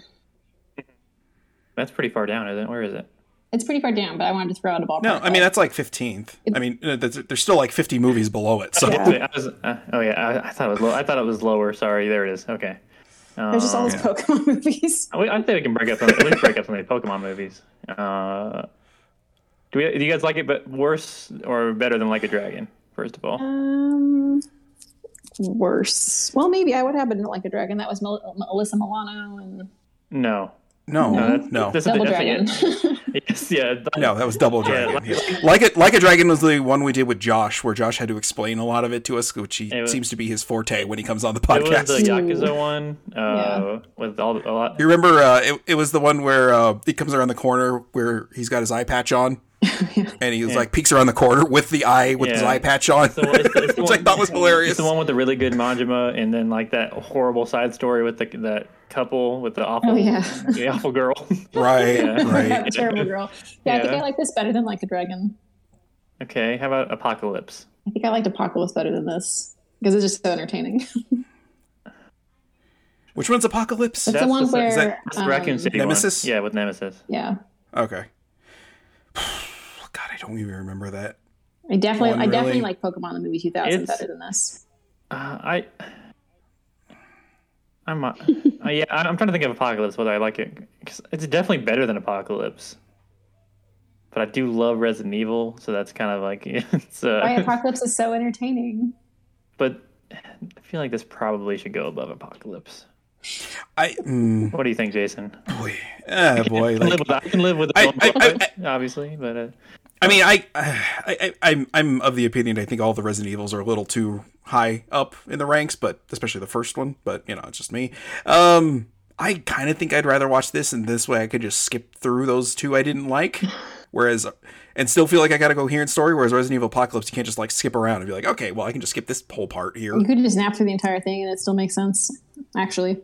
That's pretty far down, isn't it? Where is it? It's pretty far down, but I wanted to throw out a ballpark. No, I mean, that's like 15th. There's still like 50 movies below it. So. Yeah. I thought it was low. I thought it was lower. Sorry, there it is. Okay. There's just all those Pokemon movies. I think we can break up some of the Pokemon movies. Do you guys like it but worse or better than Like a Dragon, first of all? Worse. Well, maybe I would have been Like a Dragon. That was Alyssa Milano. And... No. Double Dragon. Yes, yeah. No, that was Double Dragon. Yeah, like a Dragon was the one we did with Josh, where Josh had to explain a lot of it to us, which seems to be his forte when he comes on the podcast. It was the Yakuza one with a lot. You remember it was the one where he comes around the corner where he's got his eye patch on. And he was like peeks around the corner with his eye patch on, so it's which I thought was hilarious. It's the one with the really good Majima, and then like that horrible side story with that couple with the awful, the awful girl, right? Yeah. Right, that terrible girl. Yeah, I think I like this better than Like a Dragon. Okay, how about Apocalypse? I think I liked Apocalypse better than this because it's just so entertaining. Which one's Apocalypse? That's the one where Raccoon City Nemesis. One. Yeah, with Nemesis. Yeah. Okay. God, I don't even remember that. I definitely like Pokemon the Movie 2000 better than this. I'm trying to think of Apocalypse whether I like it, because it's definitely better than Apocalypse. But I do love Resident Evil, so that's kind of like it's. Apocalypse is so entertaining. But I feel like this probably should go above Apocalypse. What do you think, Jason? I can live with it, obviously, but I'm of the opinion I think all the Resident Evils are a little too high up in the ranks, but especially the first one. But it's just me. I kind of think I'd rather watch this, and this way I could just skip through those two I didn't like, whereas and still feel like I got a coherent story. Whereas Resident Evil Apocalypse, you can't just like skip around and be like, okay, well I can just skip this whole part here. You could just nap through the entire thing, and it still makes sense. Actually,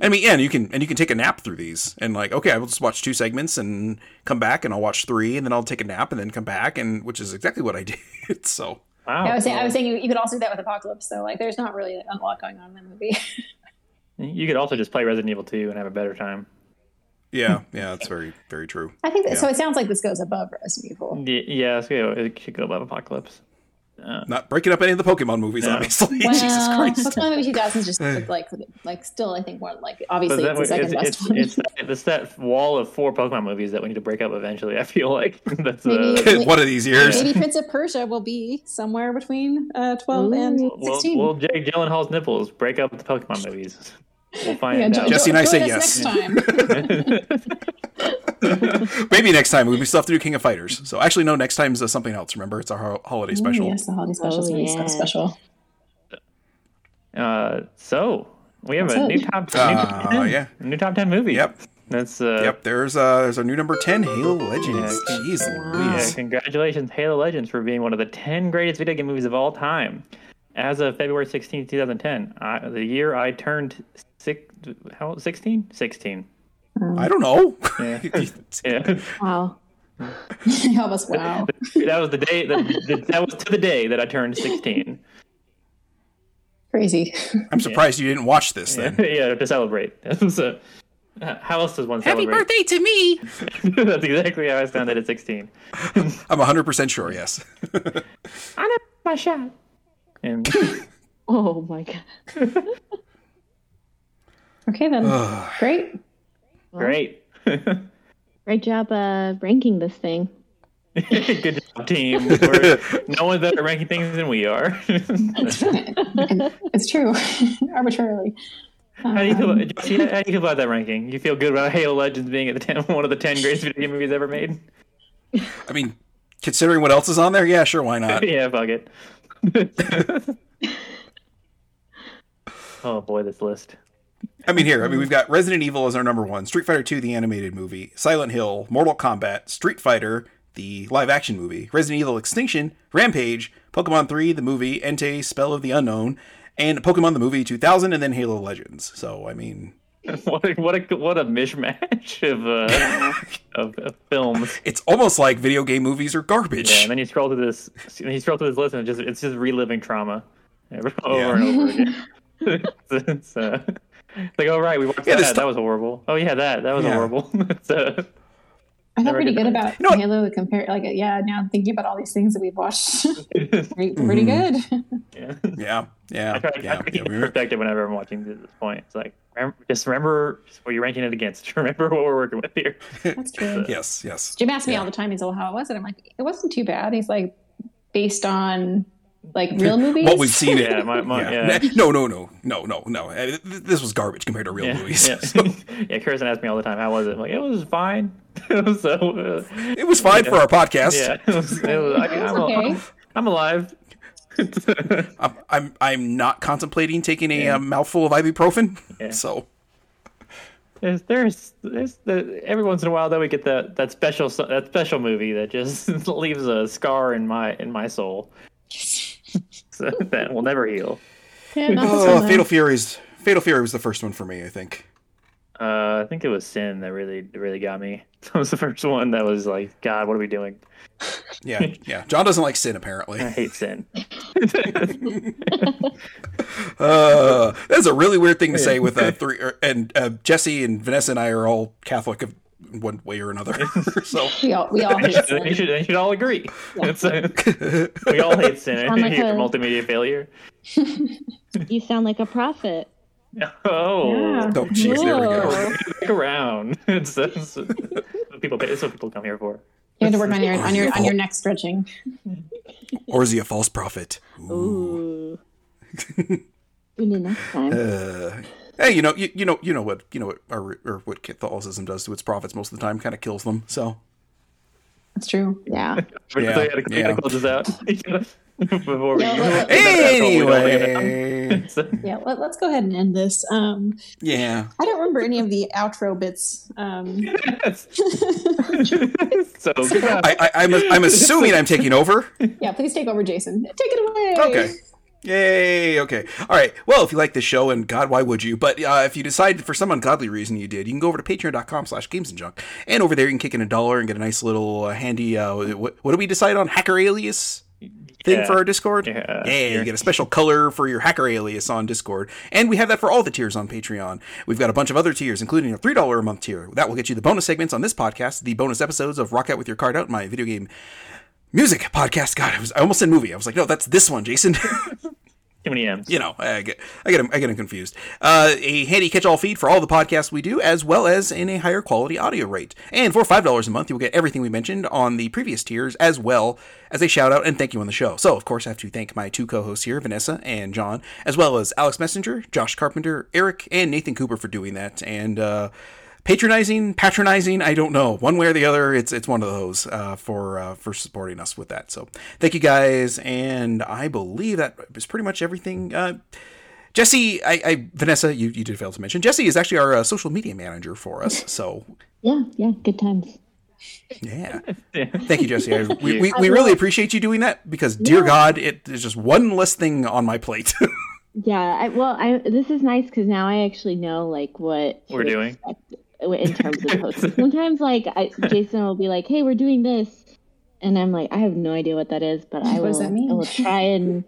I mean, yeah, and you can take a nap through these, and like, okay, I will just watch two segments and come back, and I'll watch three, and then I'll take a nap and then come back, and which is exactly what I did. So, wow. I was saying you could also do that with Apocalypse. So, like, there's not really a lot going on in that movie. You could also just play Resident Evil 2 and have a better time. Yeah, that's very, very true. I think that, so. It sounds like this goes above Resident Evil. Yeah, so it should go above Apocalypse. Not breaking up any of the Pokemon movies, obviously. Well, Jesus Christ! Pokemon movie 2000 just looked like still, I think one like obviously it's the second best one. It's that wall of four Pokemon movies that we need to break up eventually. I feel like that's maybe one of these years. Maybe Prince of Persia will be somewhere between 12 and 16. Will Jake Gyllenhaal's nipples break up the Pokemon movies? We'll find out. Jesse and I say yes. Next time. Maybe next time. We still have to do King of Fighters. So actually, no, next time's something else. Remember, it's our holiday special. Yes, the holiday special is so special. So we have a new top 10 movie. Yep. That's there's a new number 10, Halo Legends. Jeez Louise. Yeah, congratulations, Halo Legends, for being one of the 10 greatest video game movies of all time. As of February 16, 2010, the year I turned 16? 16. I don't know. Yeah. Wow. Almost wow. That was the day. That was to the day that I turned 16. Crazy. I'm surprised you didn't watch this then. Yeah, to celebrate. So, how else does one celebrate? Happy birthday to me! That's exactly how I sounded at 16. I'm 100% sure, yes. I know my shot. And... oh my god. Okay then. Great. Great job ranking this thing. Good job, team. No one's better ranking things than we are. It's true. Arbitrarily. How do you feel about that ranking? You feel good about Halo Legends being at one of the 10 greatest video game movies ever made? I mean, considering what else is on there, yeah, sure, why not? Yeah, fuck it. Oh boy, this list. I mean we've got Resident Evil as our number one, Street Fighter 2 the animated movie, Silent Hill, Mortal Kombat, Street Fighter the live action movie, Resident Evil Extinction, Rampage, Pokemon 3 the movie, Entei Spell of the Unknown, and Pokemon the Movie 2000, and then Halo Legends. So I mean What a mishmash of films. It's almost like video game movies are garbage. Yeah, and then you scroll through this list, and it's just reliving trauma over and over again. It's like, oh right, we watched that. That was horrible. Oh yeah, that was horrible. I feel pretty good about Halo compared. Like, yeah, now I'm thinking about all these things that we've watched. pretty good. Yeah. I try to keep perspective whenever I'm watching this point. It's like, remember what you're ranking it against. Remember what we're working with here. That's true. Yes. Jim asks me all the time. He's like, "How was it?" I'm like, "It wasn't too bad." He's like, "Based on." Like real movies? What we've seen it. Yeah. No. This was garbage compared to real movies. Yeah, so. Yeah, Kirsten asked me all the time, how was it? I'm like, it was fine. It was fine for our podcast. Yeah, I'm alive. I'm not contemplating taking a mouthful of ibuprofen. Yeah. So there's every once in a while though we get that special movie that just leaves a scar in my soul. So that will never heal. Yeah, Fatal Fury was the first one for me, I think. I think it was Sin that really got me. That was the first one that was like, God, what are we doing? Yeah. John doesn't like Sin, apparently. I hate Sin. That's a really weird thing to say with three. And Jessie and Vanessa and I are all Catholic of one way or another. So we all hate sin. You should all agree. Yeah. We all hate sin. Your multimedia failure. You sound like a prophet. Oh, jeez, there we go. Look around. It's what people come here for. You have to work on your neck stretching. Or is he a false prophet? Ooh. Next time. Hey, what Catholicism does to its prophets most of the time, kind of kills them. So that's true. Yeah. Yeah. Close this out. Anyway. Yeah. Let's go ahead and end this. Yeah. I don't remember any of the outro bits. So I'm assuming I'm taking over. Yeah. Please take over, Jason. Take it away. Okay. Yay, okay. All right. Well, if you like this show, and God, why would you? But if you decide for some ungodly reason you did, you can go over to patreon.com/gamesandjunk. And over there, you can kick in $1 and get a nice little handy, what do we decide on? Hacker alias thing for our Discord? Yeah, you get a special color for your hacker alias on Discord. And we have that for all the tiers on Patreon. We've got a bunch of other tiers, including a $3 a month tier. That will get you the bonus segments on this podcast, the bonus episodes of Rock Out With Your Card Out, my video game music podcast. God, I almost said movie. I was like, no, that's this one, Jason. Too many M's. I get them confused. A handy catch-all feed for all the podcasts we do, as well as in a higher quality audio rate. And for $5 a month, you'll get everything we mentioned on the previous tiers, as well as a shout-out and thank you on the show. So, of course, I have to thank my two co-hosts here, Vanessa and John, as well as Alex Messenger, Josh Carpenter, Eric, and Nathan Cooper for doing that. And patronizing, I don't know. One way or the other, it's one of those for supporting us with that. So thank you guys, and I believe that is pretty much everything. Jessie, Vanessa, you did fail to mention. Jessie is actually our social media manager for us. So yeah, good times. Yeah, thank you, Jessie. We really appreciate you doing that because, dear God, it is just one less thing on my plate. Yeah, this is nice because now I actually know like what we're doing. In terms of posting, sometimes like Jason will be like, "Hey, we're doing this," and I'm like, "I have no idea what that is," but what does that mean? I will try and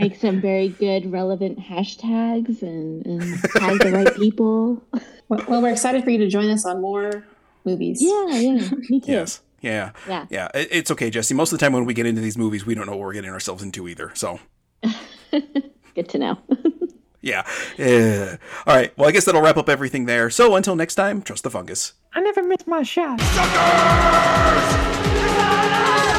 make some very good, relevant hashtags and tag the right people. Well, we're excited for you to join us on more movies. Yeah, me too. Yes, yeah. It's okay, Jessie. Most of the time when we get into these movies, we don't know what we're getting ourselves into either. So, good to know. Yeah. All right. Well, I guess that'll wrap up everything there. So until next time, trust the fungus. I never miss my shot. Suckers!